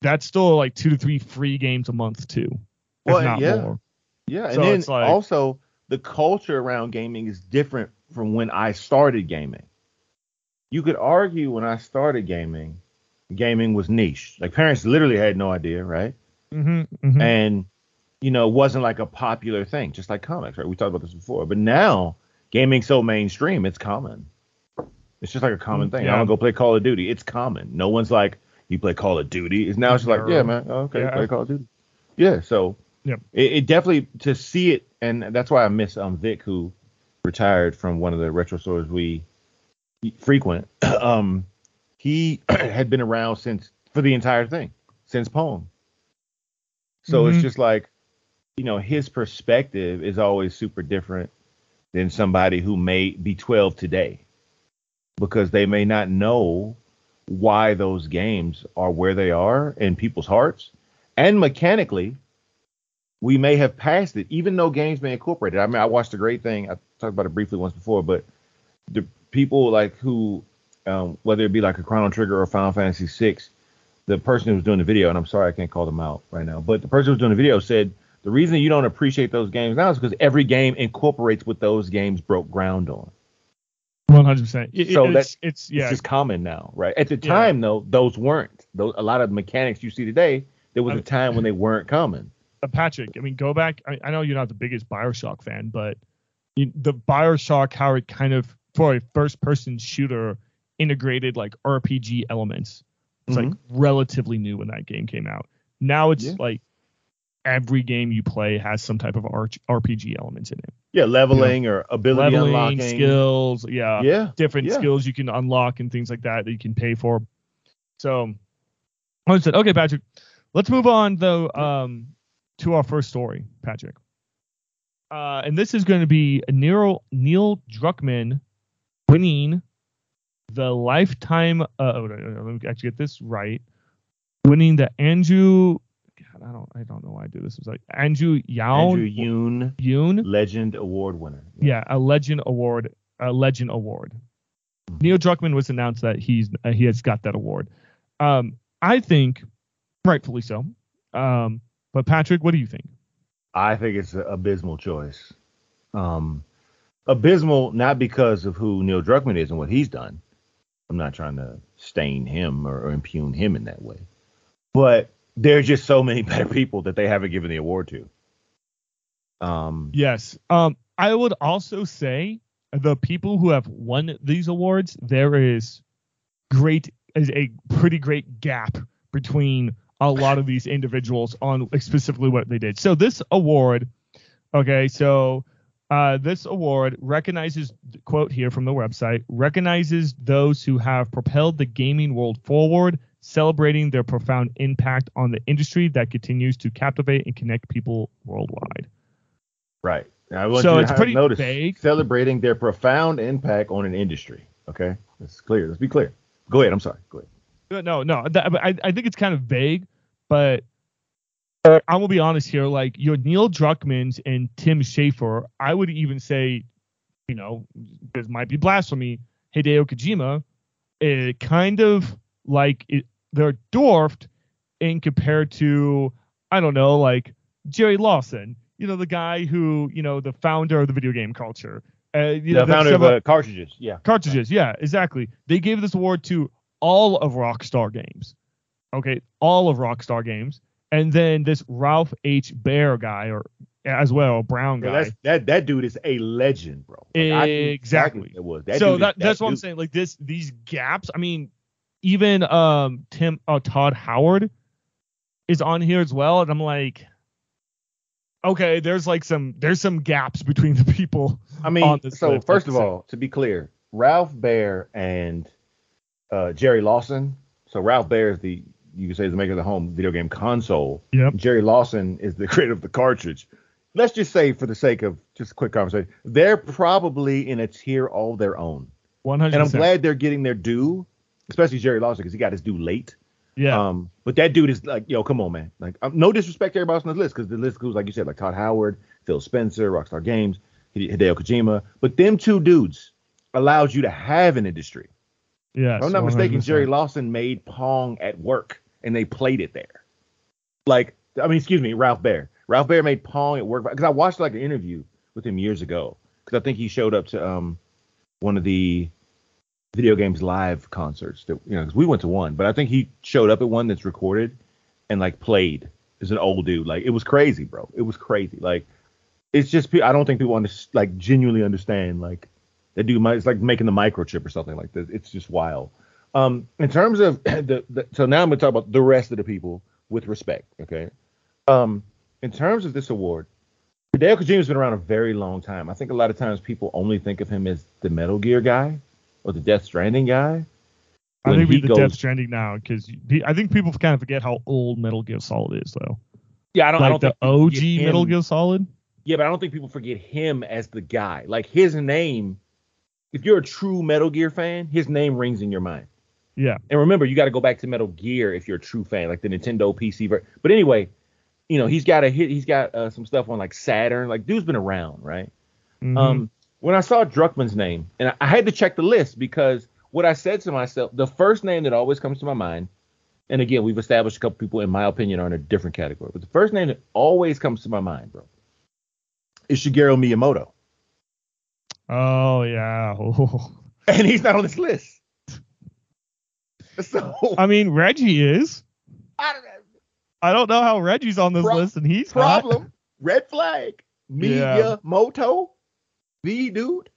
That's still like 2 to 3 free games a month too, if not more. Yeah, so and then like, also. The culture around gaming is different from when I started gaming. You could argue when I started gaming, gaming was niche. Like parents literally had no idea, right? Mm-hmm. And, it wasn't like a popular thing, just like comics, right? We talked about this before. But now gaming's so mainstream, it's common. It's just like a common thing. Yeah. I don't go play Call of Duty. It's common. No one's like, you play Call of Duty. It's now it's just like, yeah, man, okay, play Call of Duty. Yeah, so... Yep. It definitely, to see it, and that's why I miss Vic, who retired from one of the retro stores we frequent. He had been around for the entire thing, since Pong. So it's just like, his perspective is always super different than somebody who may be 12 today. Because they may not know why those games are where they are in people's hearts. And mechanically... We may have passed it, even though games may incorporate it. I mean, I watched a great thing. I talked about it briefly once before, but the people like who, whether it be like a Chrono Trigger or Final Fantasy VI, the person who was doing the video, and I'm sorry I can't call them out right now, but the person who was doing the video said, the reason you don't appreciate those games now is because every game incorporates what those games broke ground on. 100%. It's just common now, right? At the time, though, those weren't. A lot of mechanics you see today, there was a time when they weren't common. Patrick, I mean, go back. I know you're not the biggest Bioshock fan, but the Bioshock, how it kind of, for a first-person shooter, integrated like RPG elements. It's like relatively new when that game came out. Now it's like every game you play has some type of RPG elements in it. Yeah, leveling or ability unlocking. Skills, different skills you can unlock and things like that you can pay for. So, I said, okay, Patrick, let's move on, though, to our first story, Patrick. And this is going to be Neil Druckmann winning the lifetime. Let me actually get this right. Winning the Andrew. God, I don't know why I do this. It's like Andrew Yoon Legend Award winner. Yeah, a Legend Award. Mm-hmm. Neil Druckmann was announced that he has got that award. I think rightfully so. But Patrick, what do you think? I think it's an abysmal choice. Abysmal not because of who Neil Druckmann is and what he's done. I'm not trying to stain him or impugn him in that way. But there's just so many better people that they haven't given the award to. Yes. I would also say the people who have won these awards, there is a pretty great gap between a lot of these individuals on specifically what they did. So this award, this award recognizes, quote here from the website, recognizes those who have propelled the gaming world forward, celebrating their profound impact on the industry that continues to captivate and connect people worldwide. Right. So it's pretty vague. Celebrating their profound impact on an industry. Okay. That's clear. Let's be clear. Go ahead. I'm sorry. Go ahead. No. I think it's kind of vague, but I will be honest here. Like your Neil Druckmann's and Tim Schafer, I would even say, this might be blasphemy. Hideo Kojima, it kind of they're dwarfed in compared to, I don't know, like Jerry Lawson, the guy who, the founder of the video game culture. The founder of cartridges. Yeah. Cartridges. Right. Yeah, exactly. They gave this award to all of Rockstar Games. Okay. All of Rockstar Games. And then this Ralph H. Bear guy Brown guy. That dude is a legend, bro. Exactly. It was. That's what I'm saying. Like these gaps, even Todd Howard is on here as well, and I'm like, okay, there's some gaps between the people. On this list. First of all, to be clear, Ralph Baer and Jerry Lawson. So Ralph Baer is is the maker of the home video game console. Yep. Jerry Lawson is the creator of the cartridge. Let's just say, for the sake of just a quick conversation, they're probably in a tier all their own. 100%. And I'm glad they're getting their due. Especially Jerry Lawson, because he got his due late. Yeah. But that dude is like, yo, come on, man. Like, no disrespect to everybody else on the list, because the list goes, like you said, like Todd Howard, Phil Spencer, Rockstar Games, Hideo Kojima. But them two dudes allowed you to have an industry. Yeah. If I'm not mistaken, Jerry Lawson made Pong at work, and they played it there. Ralph Baer. Ralph Baer made Pong at work. Because I watched, an interview with him years ago, because I think he showed up to one of the video games live concerts that because we went to one, but I think he showed up at one that's recorded and played as an old dude. It was crazy, bro. It was crazy. It's just I don't think people genuinely understand that dude. It's like making the microchip or something like that. It's just wild. In terms of so now I'm gonna talk about the rest of the people with respect. Okay. In terms of this award, Hideo Kojima's been around a very long time. I think a lot of times people only think of him as the Metal Gear guy. Or the Death Stranding guy? I think he's the Death Stranding now, because I think people kind of forget how old Metal Gear Solid is, though. Yeah, I don't think the OG Metal Gear Solid? Yeah, but I don't think people forget him as the guy. His name, if you're a true Metal Gear fan, his name rings in your mind. Yeah. And remember, you got to go back to Metal Gear if you're a true fan, the Nintendo PC version. But anyway, he's got some stuff on Saturn. Dude's been around, right? Mm-hmm. When I saw Druckmann's name, and I had to check the list, because what I said to myself, the first name that always comes to my mind, and again, we've established a couple people, in my opinion, are in a different category, but the first name that always comes to my mind, bro, is Shigeru Miyamoto. Oh, yeah. Oh. And he's not on this list. So Reggie is. I don't know how Reggie's on this list, and he's not. Red flag. Miyamoto. Yeah. The dude,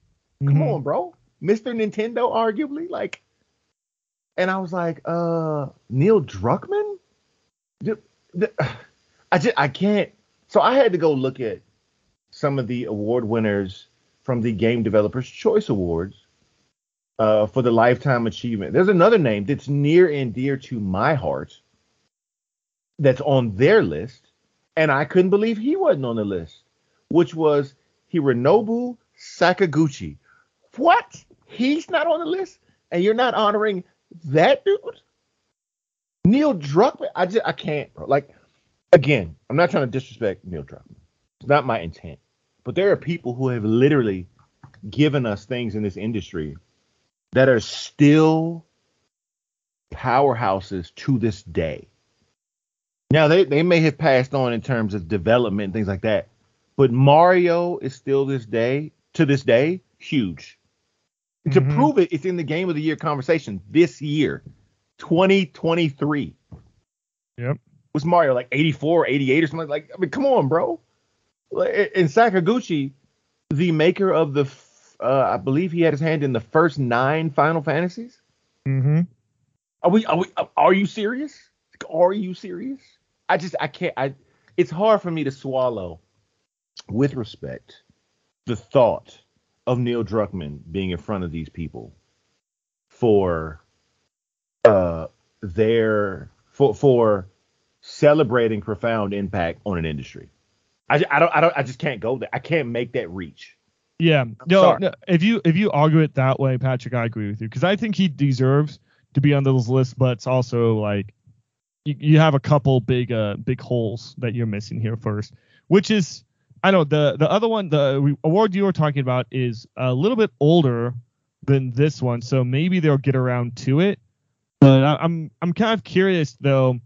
come mm-hmm. on, bro, Mr. Nintendo, arguably, and I was like, Neil Druckmann, I can't. So I had to go look at some of the award winners from the Game Developers Choice Awards for the lifetime achievement. There's another name that's near and dear to my heart that's on their list, and I couldn't believe he wasn't on the list, which was Hironobu Sakaguchi. What? He's not on the list? and you're not honoring that dude? Neil Druckmann? I can't, bro. Like, again, I'm not trying to disrespect Neil Druckmann. It's not my intent. But there are people who have literally given us things in this industry that are still powerhouses to this day. Now, they may have passed on in terms of development and things like that, but Mario is still to this day, huge. Mm-hmm. To prove it, it's in the Game of the Year conversation this year, 2023. Yep. Was Mario like 84, 88 or something? Like, I mean, come on, bro. And Sakaguchi, the maker of the, I believe he had his hand in the first 9 Final Fantasies. Mm-hmm. Are you serious? Are you serious? It's hard for me to swallow, with respect, the thought of Neil Druckmann being in front of these people for their celebrating profound impact on an industry. I just can't go there. I can't make that reach. Yeah. No, if you argue it that way, Patrick, I agree with you, because I think he deserves to be on those lists, but it's also like you have a couple big holes that you're missing here first, which is, I know the other one, the award you were talking about is a little bit older than this one, so maybe they'll get around to it. But I'm kind of curious though,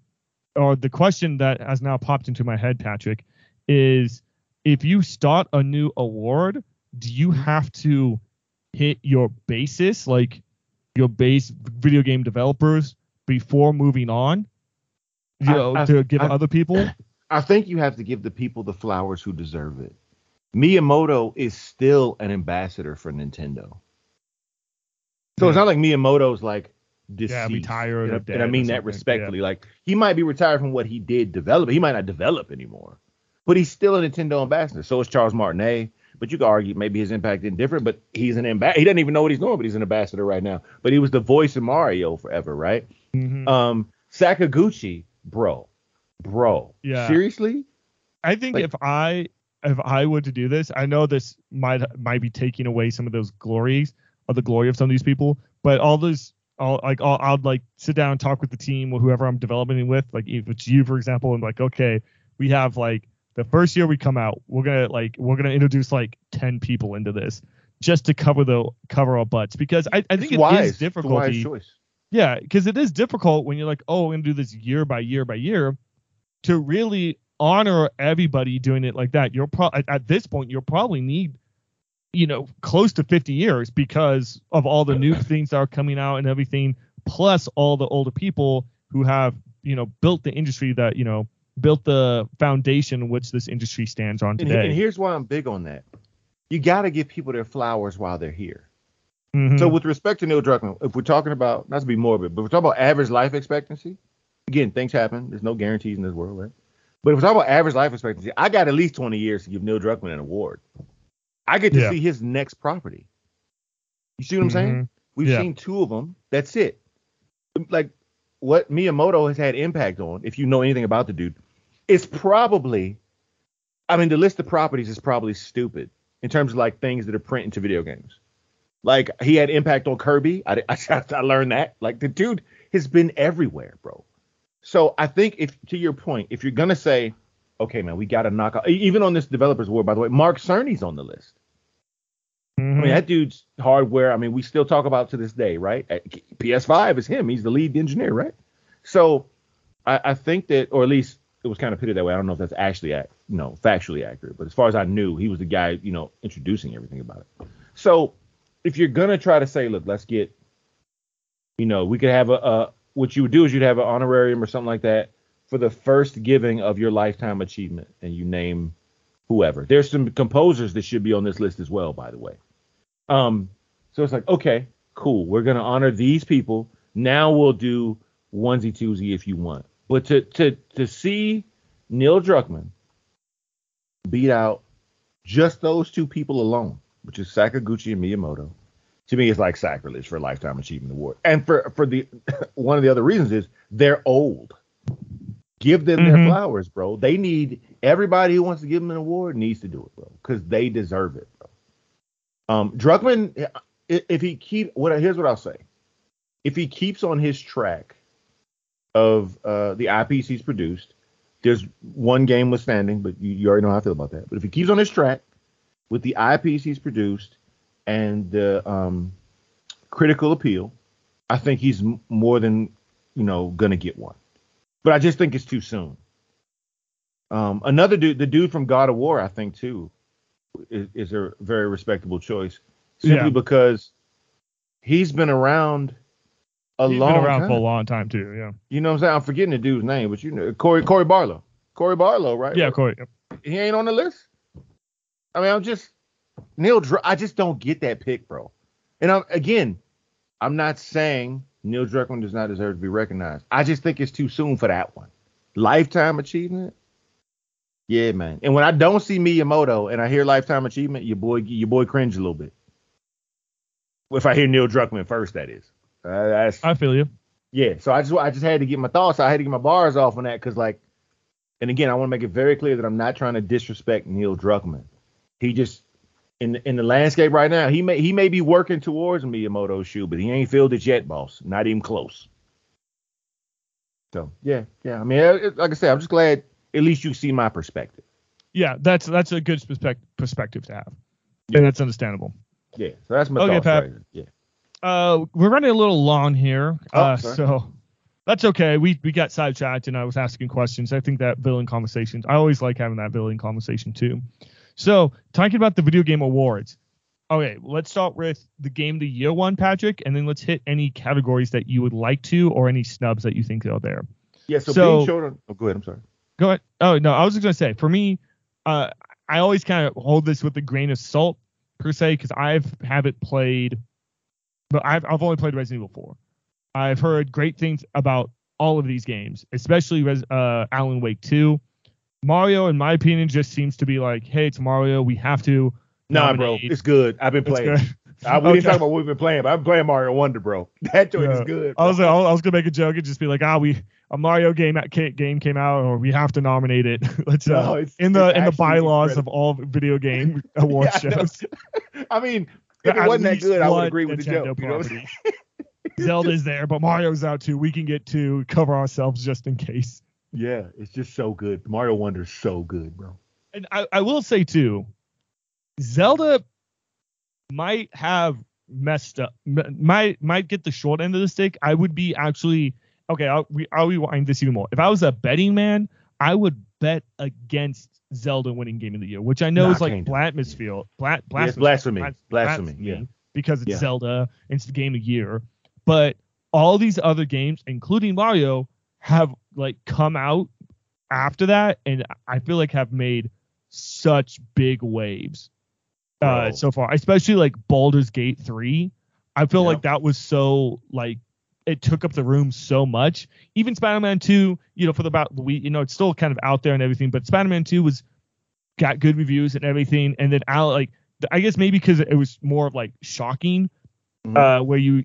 or the question that has now popped into my head, Patrick, is if you start a new award, do you have to hit your basis, like your base video game developers, before moving on? To give other people? I think you have to give the people the flowers who deserve it. Miyamoto is still an ambassador for Nintendo. So it's not like Miyamoto's like deceased. Yeah, retired. And I mean that respectfully. Yeah. Like, he might be retired from what he did develop. He might not develop anymore. But he's still a Nintendo ambassador. So is Charles Martinet. But you could argue maybe his impact is different, but he's an ambassador. He doesn't even know what he's doing, but he's an ambassador right now. But he was the voice of Mario forever, right? Mm-hmm. Sakaguchi, bro. Yeah. Seriously? I think like, if I were to do this, I know this might be taking away some of those glories or the glory of some of these people, but I'd like sit down and talk with the team or whoever I'm developing with, like if it's you, for example, and like, okay, we have like the first year we come out, we're gonna introduce like 10 people into this just to cover our butts, because I think it is difficult. It's a wise choice. Yeah, because it is difficult when you're like, oh, we're going to do this year by year by year, to really honor everybody doing it like that. You're at this point, you'll probably need, close to 50 years because of all the new things that are coming out and everything, plus all the older people who have, built the industry that, built the foundation which this industry stands on today. And here's why I'm big on that. You got to give people their flowers while they're here. Mm-hmm. So with respect to Neil Druckmann, if we're talking about, not to be morbid, but if we're talking about average life expectancy, again, things happen. There's no guarantees in this world, right? But if we're talking about average life expectancy, I got at least 20 years to give Neil Druckmann an award. I get to see his next property. You see what I'm saying? We've seen 2 of them. That's it. Like, what Miyamoto has had impact on, if you know anything about the dude, is probably, the list of properties is probably stupid in terms of like things that are printed into video games. Like, he had impact on Kirby. I learned that. Like, the dude has been everywhere, bro. So I think, to your point, if you're going to say, okay, man, we got to knock out. Even on this developers award, by the way, Mark Cerny's on the list. Mm-hmm. That dude's hardware. We still talk about to this day, right? PS5 is him. He's the lead engineer, right? So I think that, or at least it was kind of pitted that way. I don't know if that's actually, factually accurate. But as far as I knew, he was the guy, introducing everything about it. So if you're going to try to say, look, let's get, we could have what you would do is you'd have an honorarium or something like that for the first giving of your lifetime achievement, and you name whoever. There's some composers that should be on this list as well, by the way. So it's like, okay, cool. We're going to honor these people. Now we'll do onesie, twosie if you want. But to see Neil Druckmann beat out just those 2 people alone, which is Sakaguchi and Miyamoto, to me is like sacrilege for a Lifetime Achievement Award. And for the one of the other reasons is they're old. Give them their flowers, bro. They need, everybody who wants to give them an award needs to do it, bro, because they deserve it, bro. Druckmann, here's what I'll say. if he keeps on his track of the IPs he's produced, there's one game withstanding, but you already know how I feel about that. But if he keeps on his track with the IPs he's produced and the critical appeal, I think he's more than, gonna get one. But I just think it's too soon. Another dude, the dude from God of War, I think, too, is a very respectable choice. Simply because he's been around for a long time, too, yeah. You know what I'm saying? I'm forgetting the dude's name, but Corey Barlow. Corey Barlow, right? Yeah, Corey. Yep. He ain't on the list. I mean, I just don't get that pick, bro. And I'm not saying Neil Druckmann does not deserve to be recognized. I just think it's too soon for that one. Lifetime achievement? Yeah, man. And when I don't see Miyamoto and I hear lifetime achievement, your boy cringe a little bit. If I hear Neil Druckmann first, that is. I feel you. Yeah. So I just had to get my thoughts. I had to get my bars off on that because, and again, I want to make it very clear that I'm not trying to disrespect Neil Druckmann. He just in the landscape right now, he may be working towards Miyamoto's shoe, but he ain't filled it yet, boss. Not even close. So yeah. I mean, like I said, I'm just glad at least you see my perspective. Yeah, that's a good perspective to have, and that's understandable. Yeah. So that's my thoughts. Pat. Right here. Yeah. We're running a little long here, so that's okay. We got sidetracked, and I was asking questions. I think that villain conversations, I always like having that villain conversation too. So talking about the video game awards. Okay, let's start with the game of the year one, Patrick, and then let's hit any categories that you would like to or any snubs that you think are there. Yeah, so being short on... Oh, go ahead, I'm sorry. Go ahead. Oh, no, I was just going to say, for me, I always kind of hold this with a grain of salt, per se, because I've only played Resident Evil 4. I've heard great things about all of these games, especially Alan Wake 2. Mario, in my opinion, just seems to be like, hey, it's Mario. We have to. Nah, bro, it's good. I've been playing. We didn't talk about what we've been playing, but I'm playing Mario Wonder, bro. That joint is good. Bro. I was gonna make a joke and just be like, a Mario game came out, or we have to nominate it. Let's in the bylaws incredible. Of all video game award shows. I mean. If it wasn't that good, I would agree with Nintendo the joke. Zelda's there, but Mario's out too. We can get to cover ourselves just in case. Yeah, it's just so good. Mario Wonder's so good, bro. And I will say too, Zelda might have messed up. Might get the short end of the stick. I would be actually okay. I'll rewind this even more. If I was a betting man, I would bet against Zelda winning game of the year, which I know is like blasphemy, yeah, because it's Zelda, it's the game of the year. But all these other games, including Mario, have come out after that, and I feel like have made such big waves so far, especially Baldur's Gate 3. I feel like that was so it took up the room so much. Even Spider-Man 2, for about the week, it's still kind of out there and everything, but Spider-Man 2 got good reviews and everything. And then I guess maybe because it was more of shocking, where you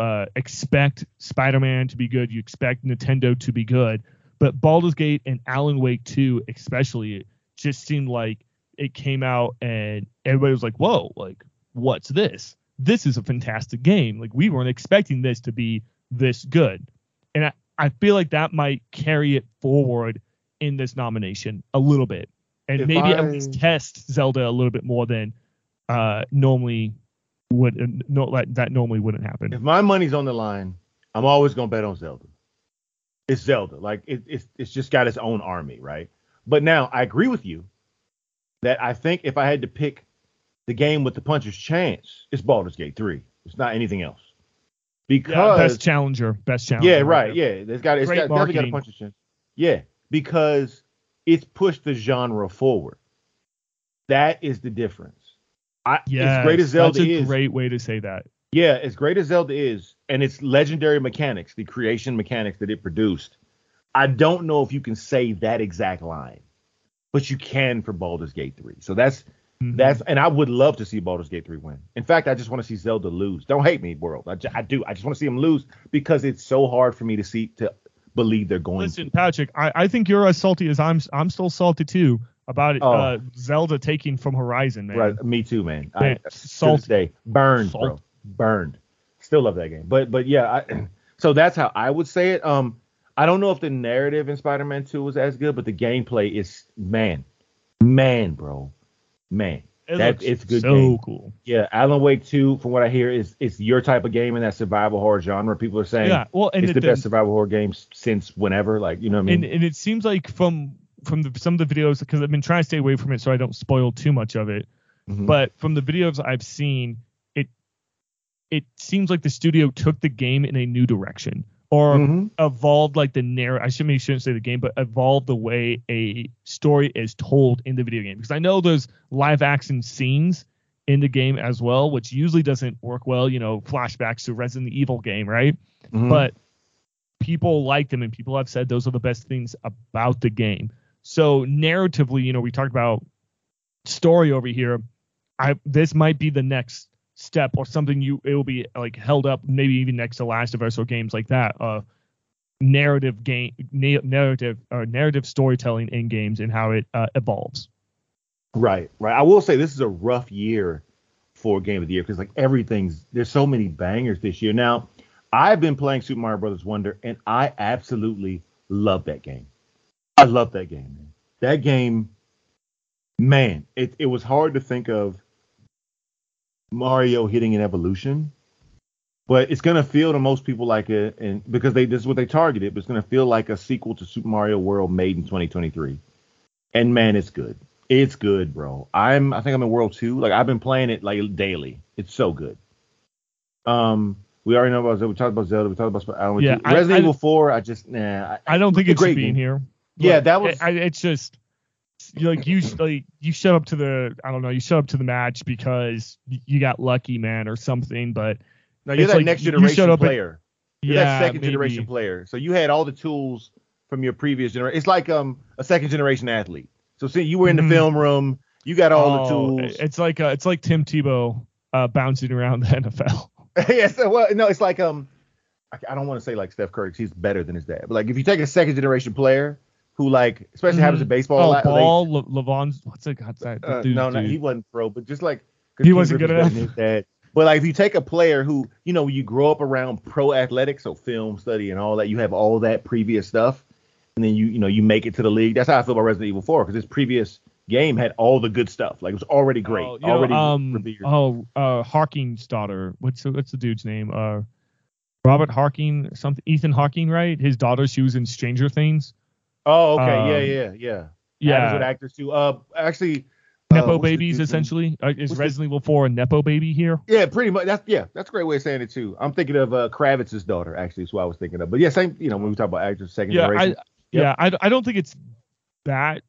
expect Spider-Man to be good. You expect Nintendo to be good, but Baldur's Gate and Alan Wake 2, especially, it just seemed like it came out and everybody was like, whoa, what's this? This is a fantastic game. We weren't expecting this to be this good. And I feel like that might carry it forward in this nomination a little bit. And at least test Zelda a little bit more than normally would. That normally wouldn't happen. If my money's on the line, I'm always going to bet on Zelda. It's Zelda. It's just got its own army, right? But now I agree with you that I think if I had to pick the game with the puncher's chance, it's Baldur's Gate 3. It's not anything else. Because best challenger. Yeah, right. Yeah, it's got definitely got a puncher's chance. Yeah, because it's pushed the genre forward. That is the difference. As great as Zelda is. That's a great way to say that. Yeah, as great as Zelda is, and its legendary mechanics, the creation mechanics that it produced, I don't know if you can say that exact line, but you can for Baldur's Gate 3. So that's and I would love to see Baldur's Gate 3 win. In fact, I just want to see Zelda lose. Don't hate me, world. I do. I just want to see them lose because it's so hard for me to see to believe they're going. Listen, Patrick, I think you're as salty as I'm still salty too about it. Zelda taking from Horizon, man. Right, me too, man. Salty. Burned, bro. Burned. Still love that game. But yeah, so that's how I would say it. I don't know if the narrative in Spider-Man 2 was as good, but the gameplay is man, bro. It's good. So game. Cool. Yeah, Alan Wake 2, from what I hear, is your type of game in that survival horror genre. People are saying and it's the best survival horror game since whenever. Like, you know what I mean? And it seems like from some of the videos, because I've been trying to stay away from it so I don't spoil too much of it. Mm-hmm. But from the videos I've seen, it seems like the studio took the game in a new direction. Or evolved like the narrative. I shouldn't say the game, but evolved the way a story is told in the video game. Because I know there's live action scenes in the game as well, which usually doesn't work well. You know, flashbacks to Resident Evil game, right? Mm-hmm. But people like them, and people have said those are the best things about the game. So narratively, you know, we talked about story over here. This might be the next step or something. It will be like held up maybe even next to Last of Us or games like that, narrative storytelling in games and how it evolves. Right. I will say this is a rough year for Game of the Year because like there's so many bangers this year. Now I've been playing Super Mario Brothers Wonder and I absolutely love that game. I love that game, man. That game, man, it was hard to think of Mario hitting an evolution, but it's going to feel to most people like because this is what they targeted, but it's going to feel like a sequel to Super Mario World made in 2023. And man, it's good. It's good, bro. I think I'm in World 2. Like I've been playing it like daily. It's so good. We already know about Zelda. We talked about Zelda. We talked about Resident Evil 4. I don't think it should be in here. Yeah, that was. It's just. You showed up to the match because you got lucky, man, or something. But no, you're that like next generation player. You're that second generation player. So you had all the tools from your previous generation. It's like a second generation athlete. So see, you were in the film room. You got all the tools. It's like Tim Tebow bouncing around the NFL. Yes. Well, no, it's like I don't want to say like Steph Curry. He's better than his dad. But like if you take a second generation player. Who like especially happens in baseball? Lavon's what's it? No, he wasn't pro, but just like he wasn't good enough. But like if you take a player who you grow up around pro athletics, so film study and all that, you have all that previous stuff, and then you make it to the league. That's how I feel about Resident Evil 4 because this previous game had all the good stuff. Like it was already great. Hawking's daughter. What's the dude's name? Robert Hawking or something. Ethan Hawking, right? His daughter. She was in Stranger Things. Oh, okay. Yeah. That was with actors too. Actually, Nepo babies essentially. Is Resident Evil 4 a Nepo baby here? Yeah, pretty much. That's a great way of saying it too. I'm thinking of Kravitz's daughter. Actually, is what I was thinking of. But yeah, same. You know, when we talk about actors, second generation. I don't think it's that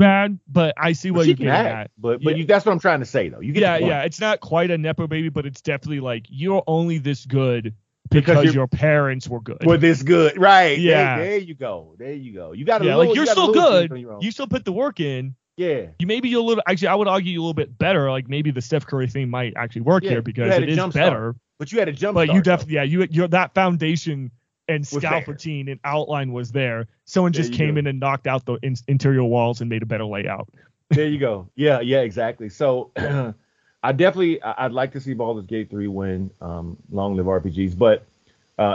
bad, but I see what you're getting at. But that's what I'm trying to say though. It's not quite a Nepo baby, but it's definitely like you're only this good. Because your parents were good. Were this good. Right. Yeah. There you go. You got to you're still good. You still put the work in. Yeah. I would argue a little bit better. Like maybe the Steph Curry thing might actually work here because it is better. But you had a jump start. But you definitely, you're that foundation and scout routine and outline was there. Someone just came in and knocked out the interior walls and made a better layout. There you go. Yeah, exactly. So, I'd like to see Baldur's Gate 3 win. Long live RPGs. But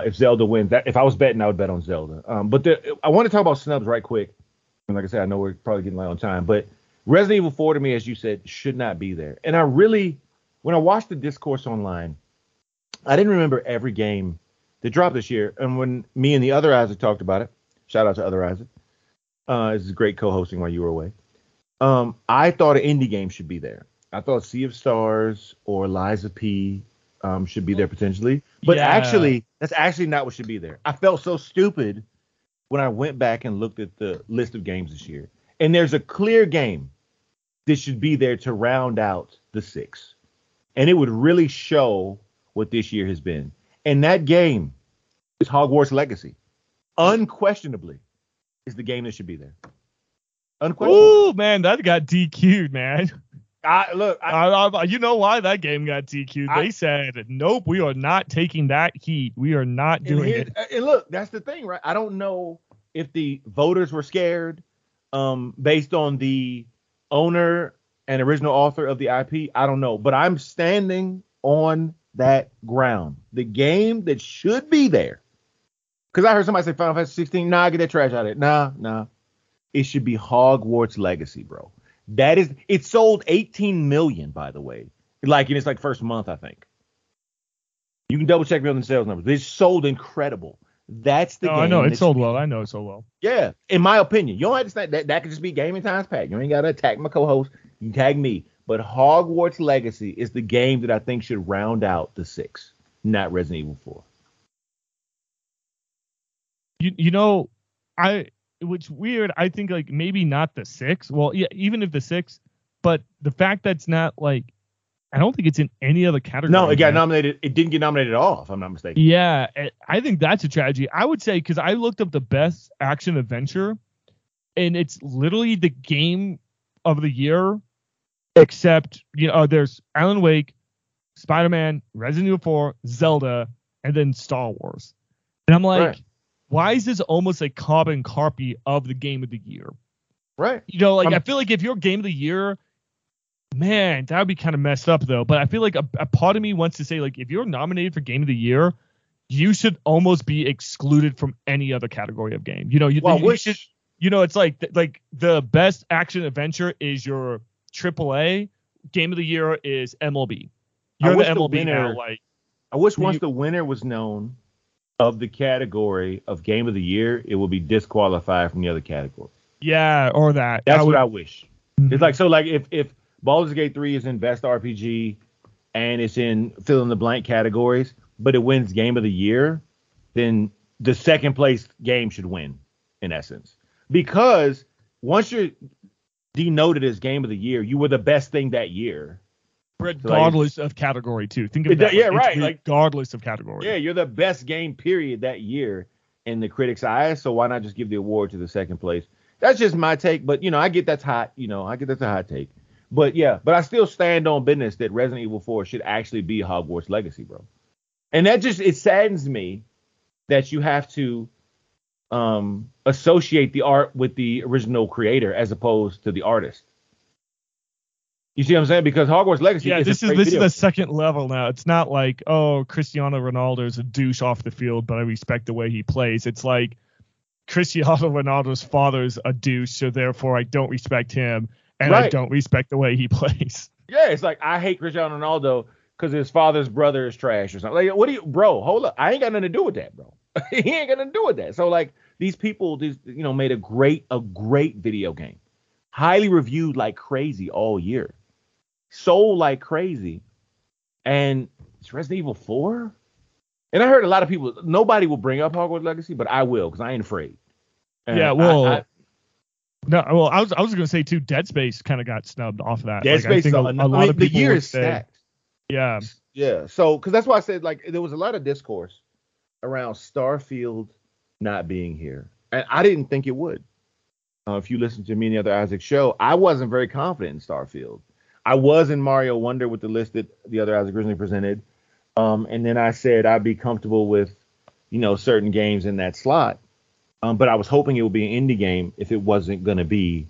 if Zelda wins, if I was betting, I would bet on Zelda. I want to talk about snubs right quick. And like I said, I know we're probably getting light on time. But Resident Evil 4, to me, as you said, should not be there. And I really, when I watched the discourse online, I didn't remember every game that dropped this year. And when me and the other Isaac talked about it, shout out to other Isaac. This is great co-hosting while you were away. I thought an indie game should be there. I thought Sea of Stars or Liza P should be there potentially. But actually, that's actually not what should be there. I felt so stupid when I went back and looked at the list of games this year. And there's a clear game that should be there to round out the six. And it would really show what this year has been. And that game is Hogwarts Legacy. Unquestionably is the game that should be there. Unquestionably. Ooh, man, that got DQ'd, man. I you know why that game got DQ'd. They said, nope, we are not taking that heat. We are not doing it. And look, that's the thing, right? I don't know if the voters were scared based on the owner and original author of the IP. I don't know. But I'm standing on that ground. The game that should be there. Because I heard somebody say Final Fantasy 16. Nah, get that trash out of it. Nah. It should be Hogwarts Legacy, bro. That is, it sold 18 million, by the way. Like, in its like first month, I think. You can double check me on the sales numbers. It sold incredible. That's the game. I know. It sold well. Yeah. In my opinion. You don't have to say that. That could just be Gaming Times Pack. You ain't got to attack my co-host. You tag me. But Hogwarts Legacy is the game that I think should round out the six, not Resident Evil 4. Which weird. I think like maybe not the six. Well, yeah, even if the six, but the fact that's not like, I don't think it's in any other category. No, it got nominated. It didn't get nominated at all, if I'm not mistaken. Yeah, I think that's a tragedy. I would say, because I looked up the best action adventure, and it's literally the game of the year, except there's Alan Wake, Spider-Man, Resident Evil 4, Zelda, and then Star Wars. And I'm like, right. Why is this almost a carbon copy of the game of the year? Right. I feel like if your game of the year, man, that would be kind of messed up though. But I feel like a part of me wants to say, like, if you're nominated for game of the year, you should almost be excluded from any other category of game. It's like the best action adventure is your AAA, game of the year is MLB. You're the MLB winner. Now, like, I wish once the winner was known of the category of game of the year, it will be disqualified from the other category. Yeah, or that. That's what I wish. Mm-hmm. It's like, so like if Baldur's Gate 3 is in best RPG and it's in fill in the blank categories, but it wins game of the year, then the second place game should win, in essence. Because once you're denoted as game of the year, you were the best thing that year. Regardless of category, too. Think of that. Yeah, right. Regardless of category. Yeah, you're the best game, period, that year in the critics' eyes. So why not just give the award to the second place? That's just my take. But, I get that's hot. I get that's a hot take. But, yeah. But I still stand on business that Resident Evil 4 should actually be Hogwarts Legacy, bro. And that just, it saddens me that you have to associate the art with the original creator as opposed to the artist. You see what I'm saying? Because Hogwarts Legacy is the second level now. It's not like, oh, Cristiano Ronaldo's a douche off the field, but I respect the way he plays. It's like Cristiano Ronaldo's father's a douche, so therefore I don't respect him, and right. I don't respect the way he plays. Yeah, it's like I hate Cristiano Ronaldo because his father's brother is trash or something. Like, what do you, bro? Hold up, I ain't got nothing to do with that, bro. He ain't got nothing to do with that. So like these people, made a great video game, highly reviewed like crazy all year. Sold like crazy, and it's Resident Evil 4. And I heard a lot of people, nobody will bring up Hogwarts Legacy, but I will because I ain't afraid. And yeah, well, I was gonna say too. Dead Space kind of got snubbed off of that. Dead Space, I think a lot of people. The year is stacked. Yeah. So, because that's why I said like there was a lot of discourse around Starfield not being here, and I didn't think it would. If you listen to me and the other Isaac show, I wasn't very confident in Starfield. I was in Mario Wonder with the list that the other Isaac originally presented. And then I said I'd be comfortable with, certain games in that slot. But I was hoping it would be an indie game if it wasn't going to be.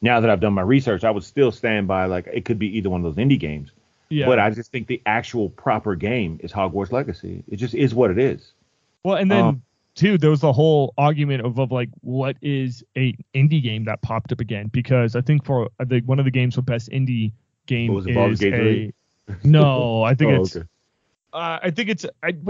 Now that I've done my research, I would still stand by like it could be either one of those indie games. Yeah. But I just think the actual proper game is Hogwarts Legacy. It just is what it is. Well, and then, too, there was the whole argument of like what is an indie game that popped up again, because I think one of the games for best indie game but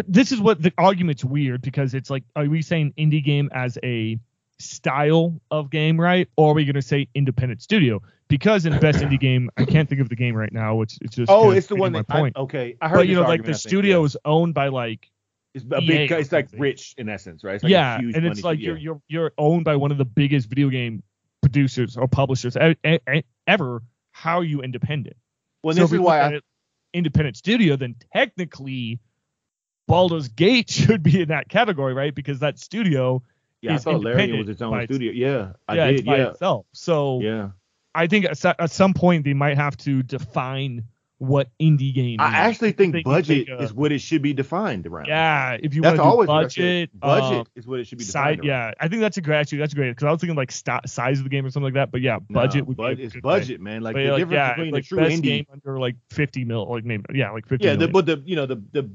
this is what the argument's weird, because it's like, are we saying indie game as a style of game, right? Or are we going to say independent studio? Because in best indie game, I can't think of the game right now, which it's just it's the one that I heard. But the studio is owned by like. It's a big. It's like rich in essence, right? It's like a huge and it's money, like you're owned by one of the biggest video game producers or publishers ever. How are you independent? Well, so this is why independent studio. Then technically, Baldur's Gate should be in that catery, right? Because that studio. Yeah, is I thought Larian was its own studio. By itself. So I think at some point they might have to define what indie game I actually think budget is what it should be defined around. Yeah, if you want to do budget is what it should be defined around. Yeah, I think that's great because I was thinking like size of the game or something like that, but yeah, budget would be it's budget, man. Like the difference between a true indie game under like 50 mil, like maybe like 50. Yeah, but the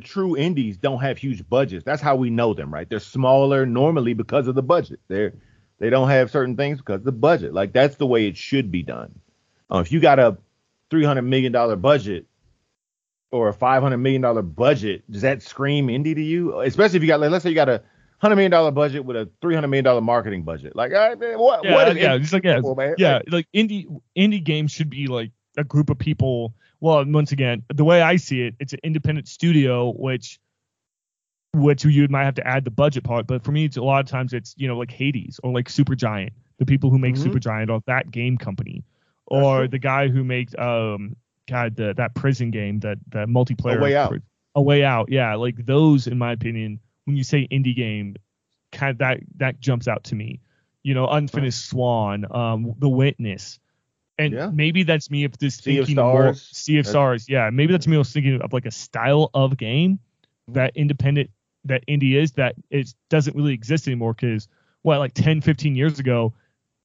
true indies don't have huge budgets. That's how we know them, right? They're smaller normally because of the budget. They don't have certain things because of the budget. Like that's the way it should be done. If you got a $300 million budget or a $500 million budget, does that scream indie to you? Especially if you got, like, let's say you got a $100 million budget with a $300 million marketing budget. Like, all right, man, like indie games should be like a group of people. Well, once again, the way I see it, it's an independent studio, which you might have to add the budget part. But for me, it's a lot of times it's like Hades or like Supergiant, the people who make Supergiant or that game company. Or the guy who makes that prison game, that multiplayer. A Way Out. Yeah, like those, in my opinion, when you say indie game, kind of that jumps out to me. Unfinished Swan, The Witness, and maybe that's me if this thinking Sea of Stars. Yeah, maybe that's me. I was thinking of like a style of game that independent, that indie is, that it doesn't really exist anymore because like 10, 15 years ago.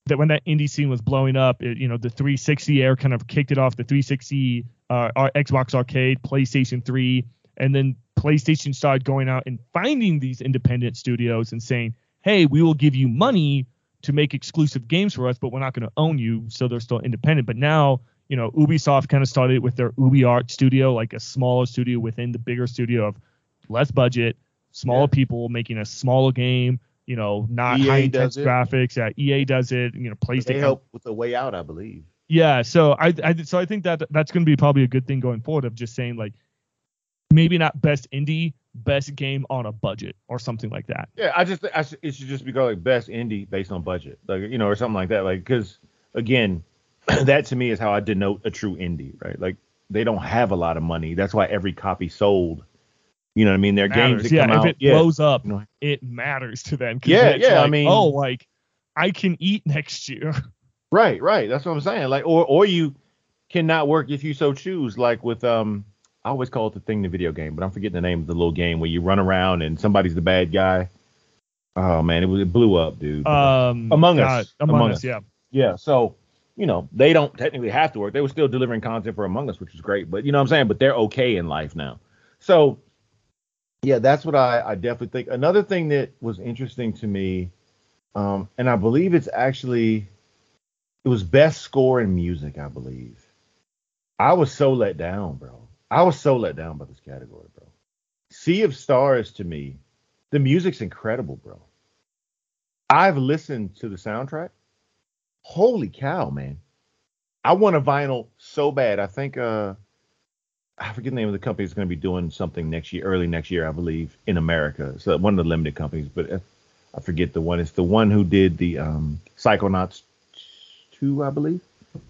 That when that indie scene was blowing up, the 360 era kind of kicked it off. The 360, Xbox Arcade, PlayStation 3, and then PlayStation started going out and finding these independent studios and saying, "Hey, we will give you money to make exclusive games for us, but we're not going to own you." So they're still independent. But now, Ubisoft kind of started with their UbiArt studio, like a smaller studio within the bigger studio of less budget, smaller people making a smaller game. Not EA high-intense graphics. Yeah, EA does it. PlayStation. They help with The Way Out, I believe. Yeah, so I think that that's going to be probably a good thing going forward of just saying like maybe not best indie, best game on a budget or something like that. Yeah, it should just be called like best indie based on budget, like or something like that. Like because again, that to me is how I denote a true indie, right? Like they don't have a lot of money. That's why every copy sold. You know what I mean? Their games that come out. If it blows up, it matters to them. Yeah. Like, I mean, I can eat next year. Right. That's what I'm saying. Like, or you cannot work if you so choose. Like with I always call it the video game, but I'm forgetting the name of the little game where you run around and somebody's the bad guy. Oh man, it blew up, dude. Among Us. Yeah. So they don't technically have to work. They were still delivering content for Among Us, which is great. But you know what I'm saying? But they're okay in life now. So. Yeah, that's what I definitely think. Another thing that was interesting to me, and I believe it was best score in music, I believe. I was so let down, bro. I was so let down by this category, bro. Sea of Stars, to me, the music's incredible, bro. I've listened to the soundtrack. Holy cow, man. I want a vinyl so bad. I think... I forget the name of the company that's going to be doing something next year, early next year, I believe, in America. So one of the limited companies, but I forget the one. It's the one who did the Psychonauts 2, I believe.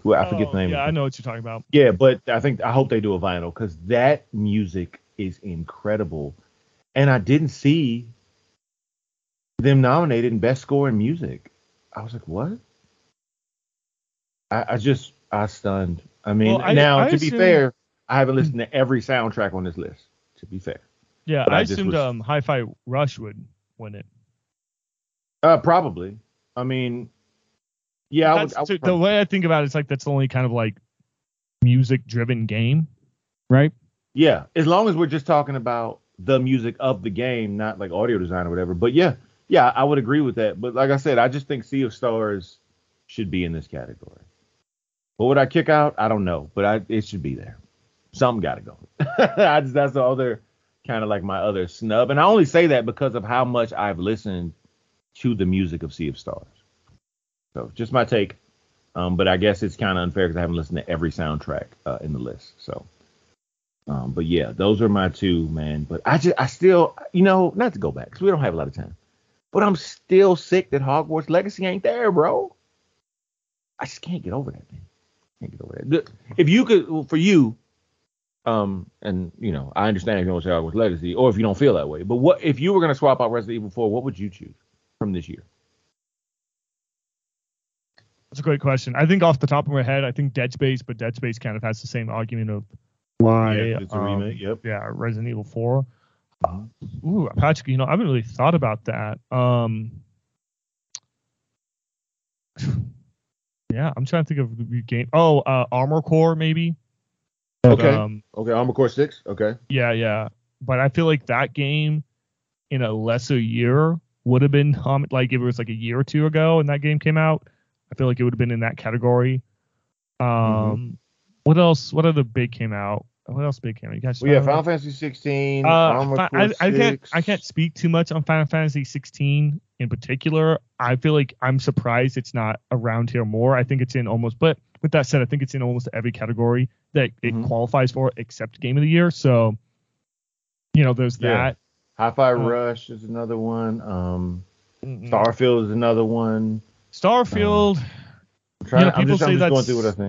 I forget the name. Yeah, I know what you're talking about. Yeah, but I hope they do a vinyl because that music is incredible. And I didn't see them nominated in Best Score in Music. I was like, what? I stunned. I mean, to be fair... I haven't listened to every soundtrack on this list, to be fair. Yeah, but I assumed Hi-Fi Rush would win it. Probably. I mean, yeah. The way I think about it, it's like that's the only kind of like music-driven game, right? Yeah, as long as we're just talking about the music of the game, not like audio design or whatever. But yeah, I would agree with that. But like I said, I just think Sea of Stars should be in this category. What would I kick out? I don't know, but it should be there. Something got to go. That's the other kind of like my other snub. And I only say that because of how much I've listened to the music of Sea of Stars. So just my take. But I guess it's kind of unfair because I haven't listened to every soundtrack in the list. So, but yeah, those are my two, man. But I still, not to go back because we don't have a lot of time. But I'm still sick that Hogwarts Legacy ain't there, bro. I just can't get over that, man. Can't get over that. Look, if you could, for you, I understand if you don't say Hogwarts Legacy or if you don't feel that way, but what if you were going to swap out Resident Evil 4, what would you choose from this year? That's a great question. I think off the top of my head, I think Dead Space, but Dead Space kind of has the same argument of why. Yeah, it's a remake. Yep. Yeah, Resident Evil 4. Ooh, Patrick, you know, I haven't really thought about that. Yeah, I'm trying to think of the game. Oh, Armor Core, maybe. Okay. Okay, Armor Core 6. Okay. Yeah, yeah. But I feel like that game in a lesser year would have been, like, if it was like a year or two ago and that game came out, I feel like it would have been in that category. What else? What other big came out? What else big came out? You guys? Well, yeah, Final Fantasy 16. I can't speak too much on Final Fantasy 16 in particular. I feel like I'm surprised it's not around here more. I think it's in almost, but with that said, I think it's in almost every category that it qualifies for except Game of the Year. So, you know, there's that. Hi-Fi Rush is another one. Starfield is another one. Starfield. People say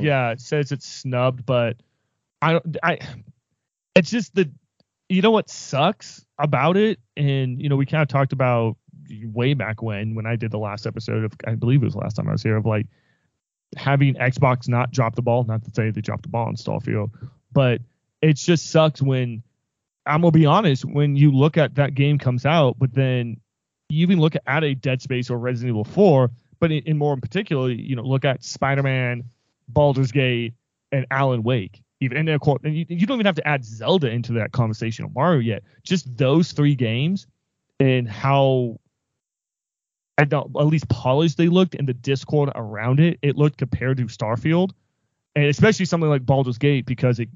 yeah, it says it's snubbed, but it's just the, you know what sucks about it, and you know we kind of talked about way back when I did the last episode of, I believe it was the last time I was here, of like having Xbox not drop the ball. Not to say they dropped the ball on Starfield, but it just sucks when, I'm gonna be honest, when you look at that game comes out, but then you even look at a Dead Space or Resident Evil 4, but in particular, you know, look at Spider-Man, Baldur's Gate, and Alan Wake. Even and you don't even have to add Zelda into that conversation or Mario yet. Just those three games and how at least polished they looked and the Discord around it, it looked compared to Starfield, and especially something like Baldur's Gate, because it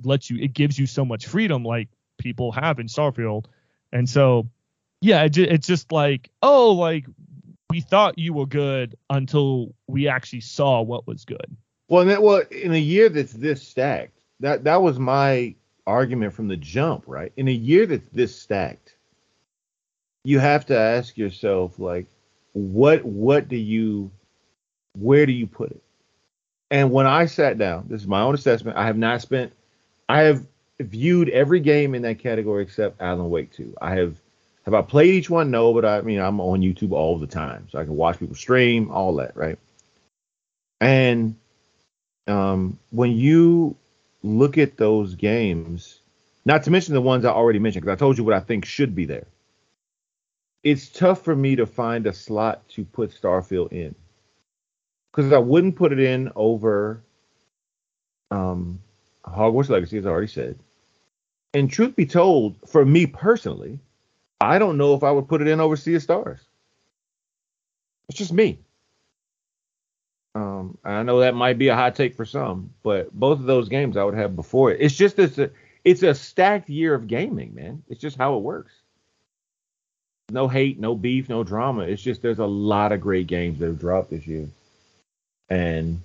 gives you so much freedom, like people have in Starfield. And so yeah, it's just like, oh, like we thought you were good until we actually saw what was good. Well, in a year that's this stacked, that was my argument from the jump, right? In a year that's this stacked, you have to ask yourself, like, where do you put it? And when I sat down, this is my own assessment, I have viewed every game in that category except Alan Wake 2. Have I played each one? No, but I mean, I'm on YouTube all the time, so I can watch people stream, all that, right? And when you look at those games, not to mention the ones I already mentioned, because I told you what I think should be there, it's tough for me to find a slot to put Starfield in, because I wouldn't put it in over Hogwarts Legacy, as I already said. And truth be told, for me personally, I don't know if I would put it in over Sea of Stars. It's just me. I know that might be a hot take for some, but both of those games I would have before it. It's just it's a stacked year of gaming, man. It's just how it works. No hate, no beef, no drama. It's just there's a lot of great games that have dropped this year. And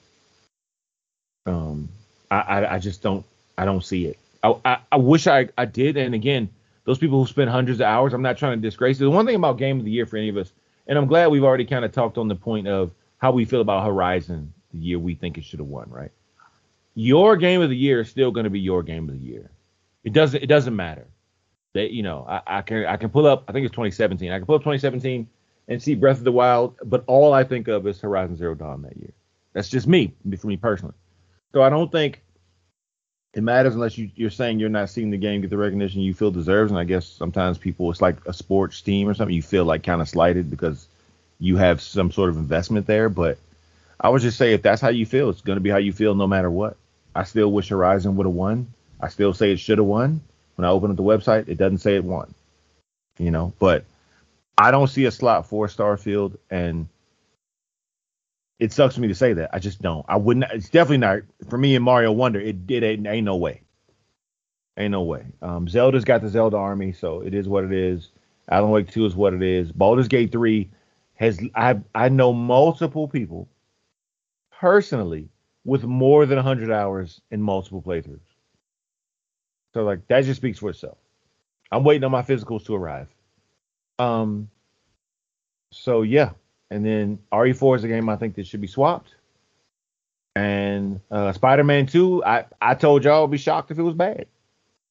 I just don't see it. I wish I did. And again, those people who spend hundreds of hours, I'm not trying to disgrace it. The one thing about Game of the Year for any of us, and I'm glad we've already kind of talked on the point of how we feel about Horizon, the year we think it should have won, right? Your Game of the Year is still going to be your Game of the Year. It doesn't matter. That, you know, I can pull up, I think it's 2017. I can pull up 2017 and see Breath of the Wild, but all I think of is Horizon Zero Dawn that year. That's just me, for me personally. So I don't think it matters unless you're saying you're not seeing the game get the recognition you feel deserves. And I guess sometimes people, it's like a sports team or something, you feel like kind of slighted because you have some sort of investment there. But I would just say, if that's how you feel, it's going to be how you feel no matter what. I still wish Horizon would have won. I still say it should have won. When I open up the website, it doesn't say it won, you know. But I don't see a slot for Starfield, and it sucks for me to say that. I just don't. I wouldn't. It's definitely not for me in Mario Wonder. Ain't no way. Ain't no way. Zelda's got the Zelda army, so it is what it is. Alan Wake 2 is what it is. Baldur's Gate 3 has. I know multiple people personally with more than 100 hours in multiple playthroughs. So like that just speaks for itself. I'm waiting on my physicals to arrive. So yeah. And then RE4 is a game I think that should be swapped. And Spider-Man 2, I told y'all I'd be shocked if it was bad,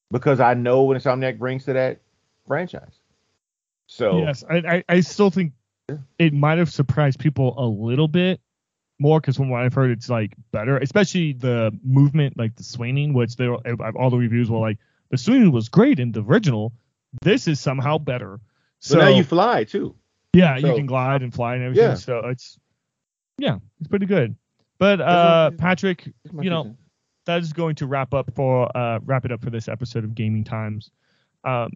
because I know what Insomniac brings to that franchise. So yes, I still think it might have surprised people a little bit, more because from what I've heard, it's like better, especially the movement, like the swinging, which they were, all the reviews were like, the swinging was great in the original. This is somehow better. So but now you fly too. Yeah, so, you can glide and fly and everything. Yeah. So it's pretty good. But Patrick, that is going to wrap it up for this episode of Gaming Times.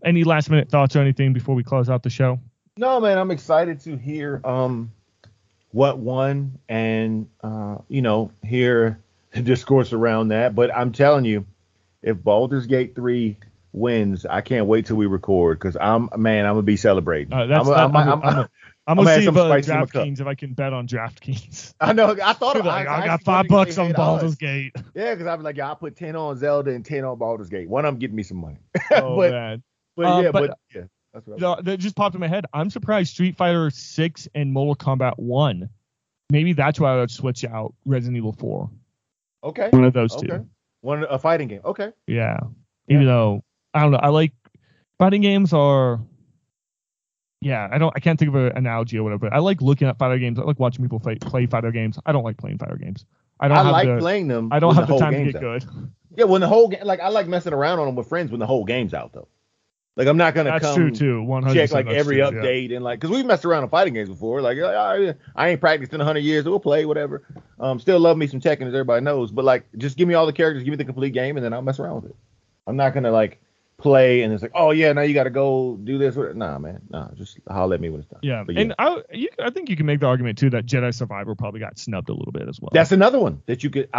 Any last minute thoughts or anything before we close out the show? No, man, I'm excited to hear what won and hear the discourse around that. But I'm telling you, if Baldur's Gate 3 wins, I can't wait till we record because I'm gonna be celebrating. I'm gonna see DraftKings if I can bet on DraftKings. I know. I thought I got $5 on Baldur's Gate. Yeah, because I was like, yeah, I put 10 on Zelda and 10 on Baldur's Gate. One of them getting me some money. Oh man. But yeah. That's what that just popped in my head. I'm surprised Street Fighter 6 and Mortal Kombat 1. Maybe that's why I would switch out Resident Evil 4. Okay. One of those two. One a fighting game. Okay. Yeah. Even though. I don't know. I like fighting games are. Yeah, I can't think of an analogy or whatever. But I like looking at fighter games. I like watching people play fighter games. I don't like playing fighter games. Playing them. I don't have the time to get good. Yeah, when the whole game, like I like messing around on them with friends when the whole game's out though. Like I'm not gonna check like every update and like because we've messed around on fighting games before. Like I ain't practiced in 100 years. We'll play whatever. Still love me some Tekken as everybody knows. But like just give me all the characters, give me the complete game, and then I'll mess around with it. I'm not gonna like. Play and it's like, oh yeah, now you got to go do this. Nah, man, just holler at me when it's done. Yeah, yeah. And I think you can make the argument too that Jedi Survivor probably got snubbed a little bit as well. That's another one that you could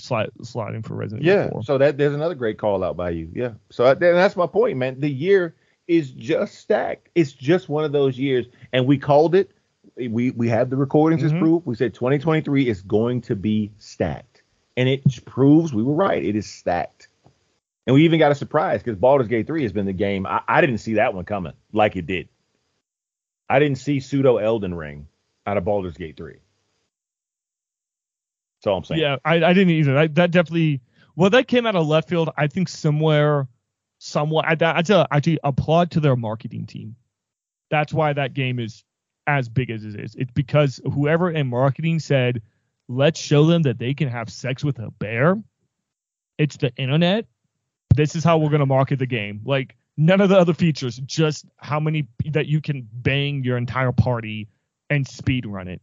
slide in for Resident Evil 4. Yeah, so that there's another great call out by you. Yeah, so that's my point, man. The year is just stacked. It's just one of those years, and we called it. We have the recordings as proof. We said 2023 is going to be stacked, and it proves we were right. It is stacked. And we even got a surprise because Baldur's Gate 3 has been the game. I didn't see that one coming like it did. I didn't see pseudo Elden Ring out of Baldur's Gate 3. That's all I'm saying. Yeah, I didn't either. That came out of left field. I think somewhat. I applaud to their marketing team. That's why that game is as big as it is. It's because whoever in marketing said, let's show them that they can have sex with a bear. It's the internet. This is how we're going to market the game. Like none of the other features, just how many that you can bang your entire party and speed run it.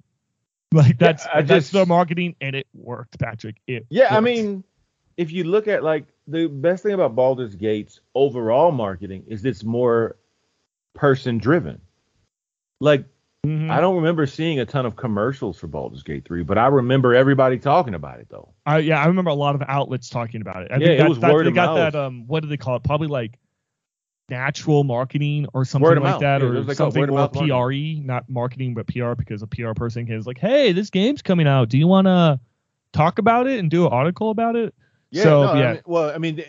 Like that's their marketing, and it worked, Patrick. It worked. I mean, if you look at like the best thing about Baldur's Gate's overall marketing is it's more person driven. Like I don't remember seeing a ton of commercials for Baldur's Gate 3, but I remember everybody talking about it though. I remember a lot of outlets talking about it. I think it was word of mouth. What do they call it? Probably like natural marketing or something like that, or something more PRE, not marketing but PR, because a PR person is like, "Hey, this game's coming out. Do you want to talk about it and do an article about it?" Yeah.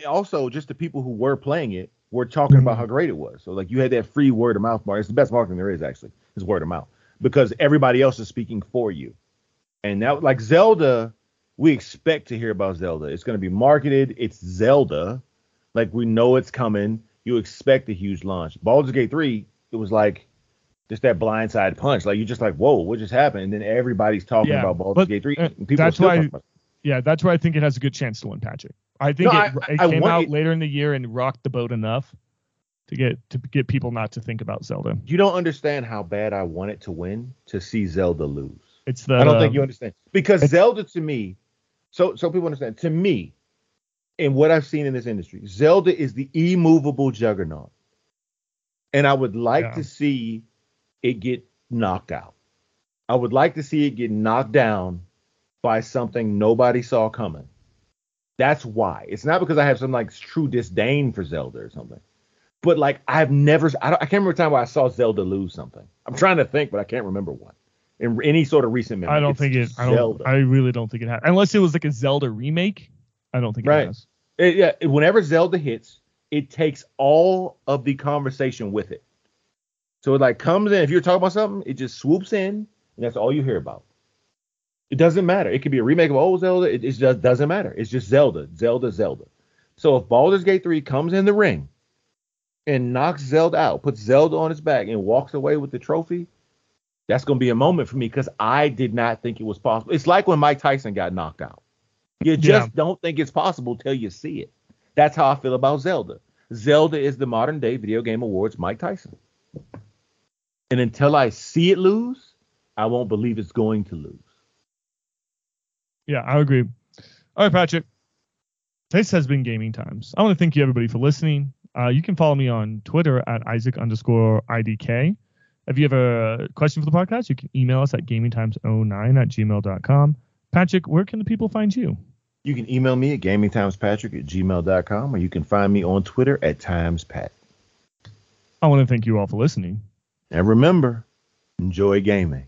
Also just the people who were playing it were talking about how great it was. So like you had that free word of mouth marketing. It's the best marketing there is actually. Is word of mouth because everybody else is speaking for you. And now like Zelda, we expect to hear about Zelda. It's going to be marketed. It's Zelda. Like we know it's coming. You expect a huge launch. Baldur's Gate 3, it was like just that blindside punch. Like you're just like, whoa, what just happened? And then everybody's talking about Baldur's Gate 3. That's why I think it has a good chance to win, Patrick. I think it came out later in the year and rocked the boat enough to get people not to think about Zelda. You don't understand how bad I want it to win to see Zelda lose. I don't think you understand. Because Zelda to me, so people understand, to me, and what I've seen in this industry, Zelda is the immovable juggernaut. And I would like to see it get knocked out. I would like to see it get knocked down by something nobody saw coming. That's why. It's not because I have some like true disdain for Zelda or something. But like I can't remember a time where I saw Zelda lose something. I'm trying to think, but I can't remember one in any sort of recent memory. I really don't think it has. Unless it was like a Zelda remake, I don't think it has. Whenever Zelda hits, it takes all of the conversation with it. So it like comes in. If you're talking about something, it just swoops in, and that's all you hear about. It doesn't matter. It could be a remake of old Zelda. It just doesn't matter. It's just Zelda, Zelda, Zelda. So if Baldur's Gate 3 comes in the ring and knocks Zelda out, puts Zelda on his back, and walks away with the trophy, that's going to be a moment for me because I did not think it was possible. It's like when Mike Tyson got knocked out. You just don't think it's possible till you see it. That's how I feel about Zelda. Zelda is the modern day video game awards Mike Tyson. And until I see it lose, I won't believe it's going to lose. Yeah, I agree. All right, Patrick. This has been Gaming Times. I want to thank you, everybody, for listening. You can follow me on Twitter at Isaac_IDK. If you have a question for the podcast, you can email us at gamingtimes09@gmail.com. Patrick, where can the people find you? You can email me at gamingtimespatrick@gmail.com, or you can find me on Twitter at timespat. I want to thank you all for listening. And remember, enjoy gaming.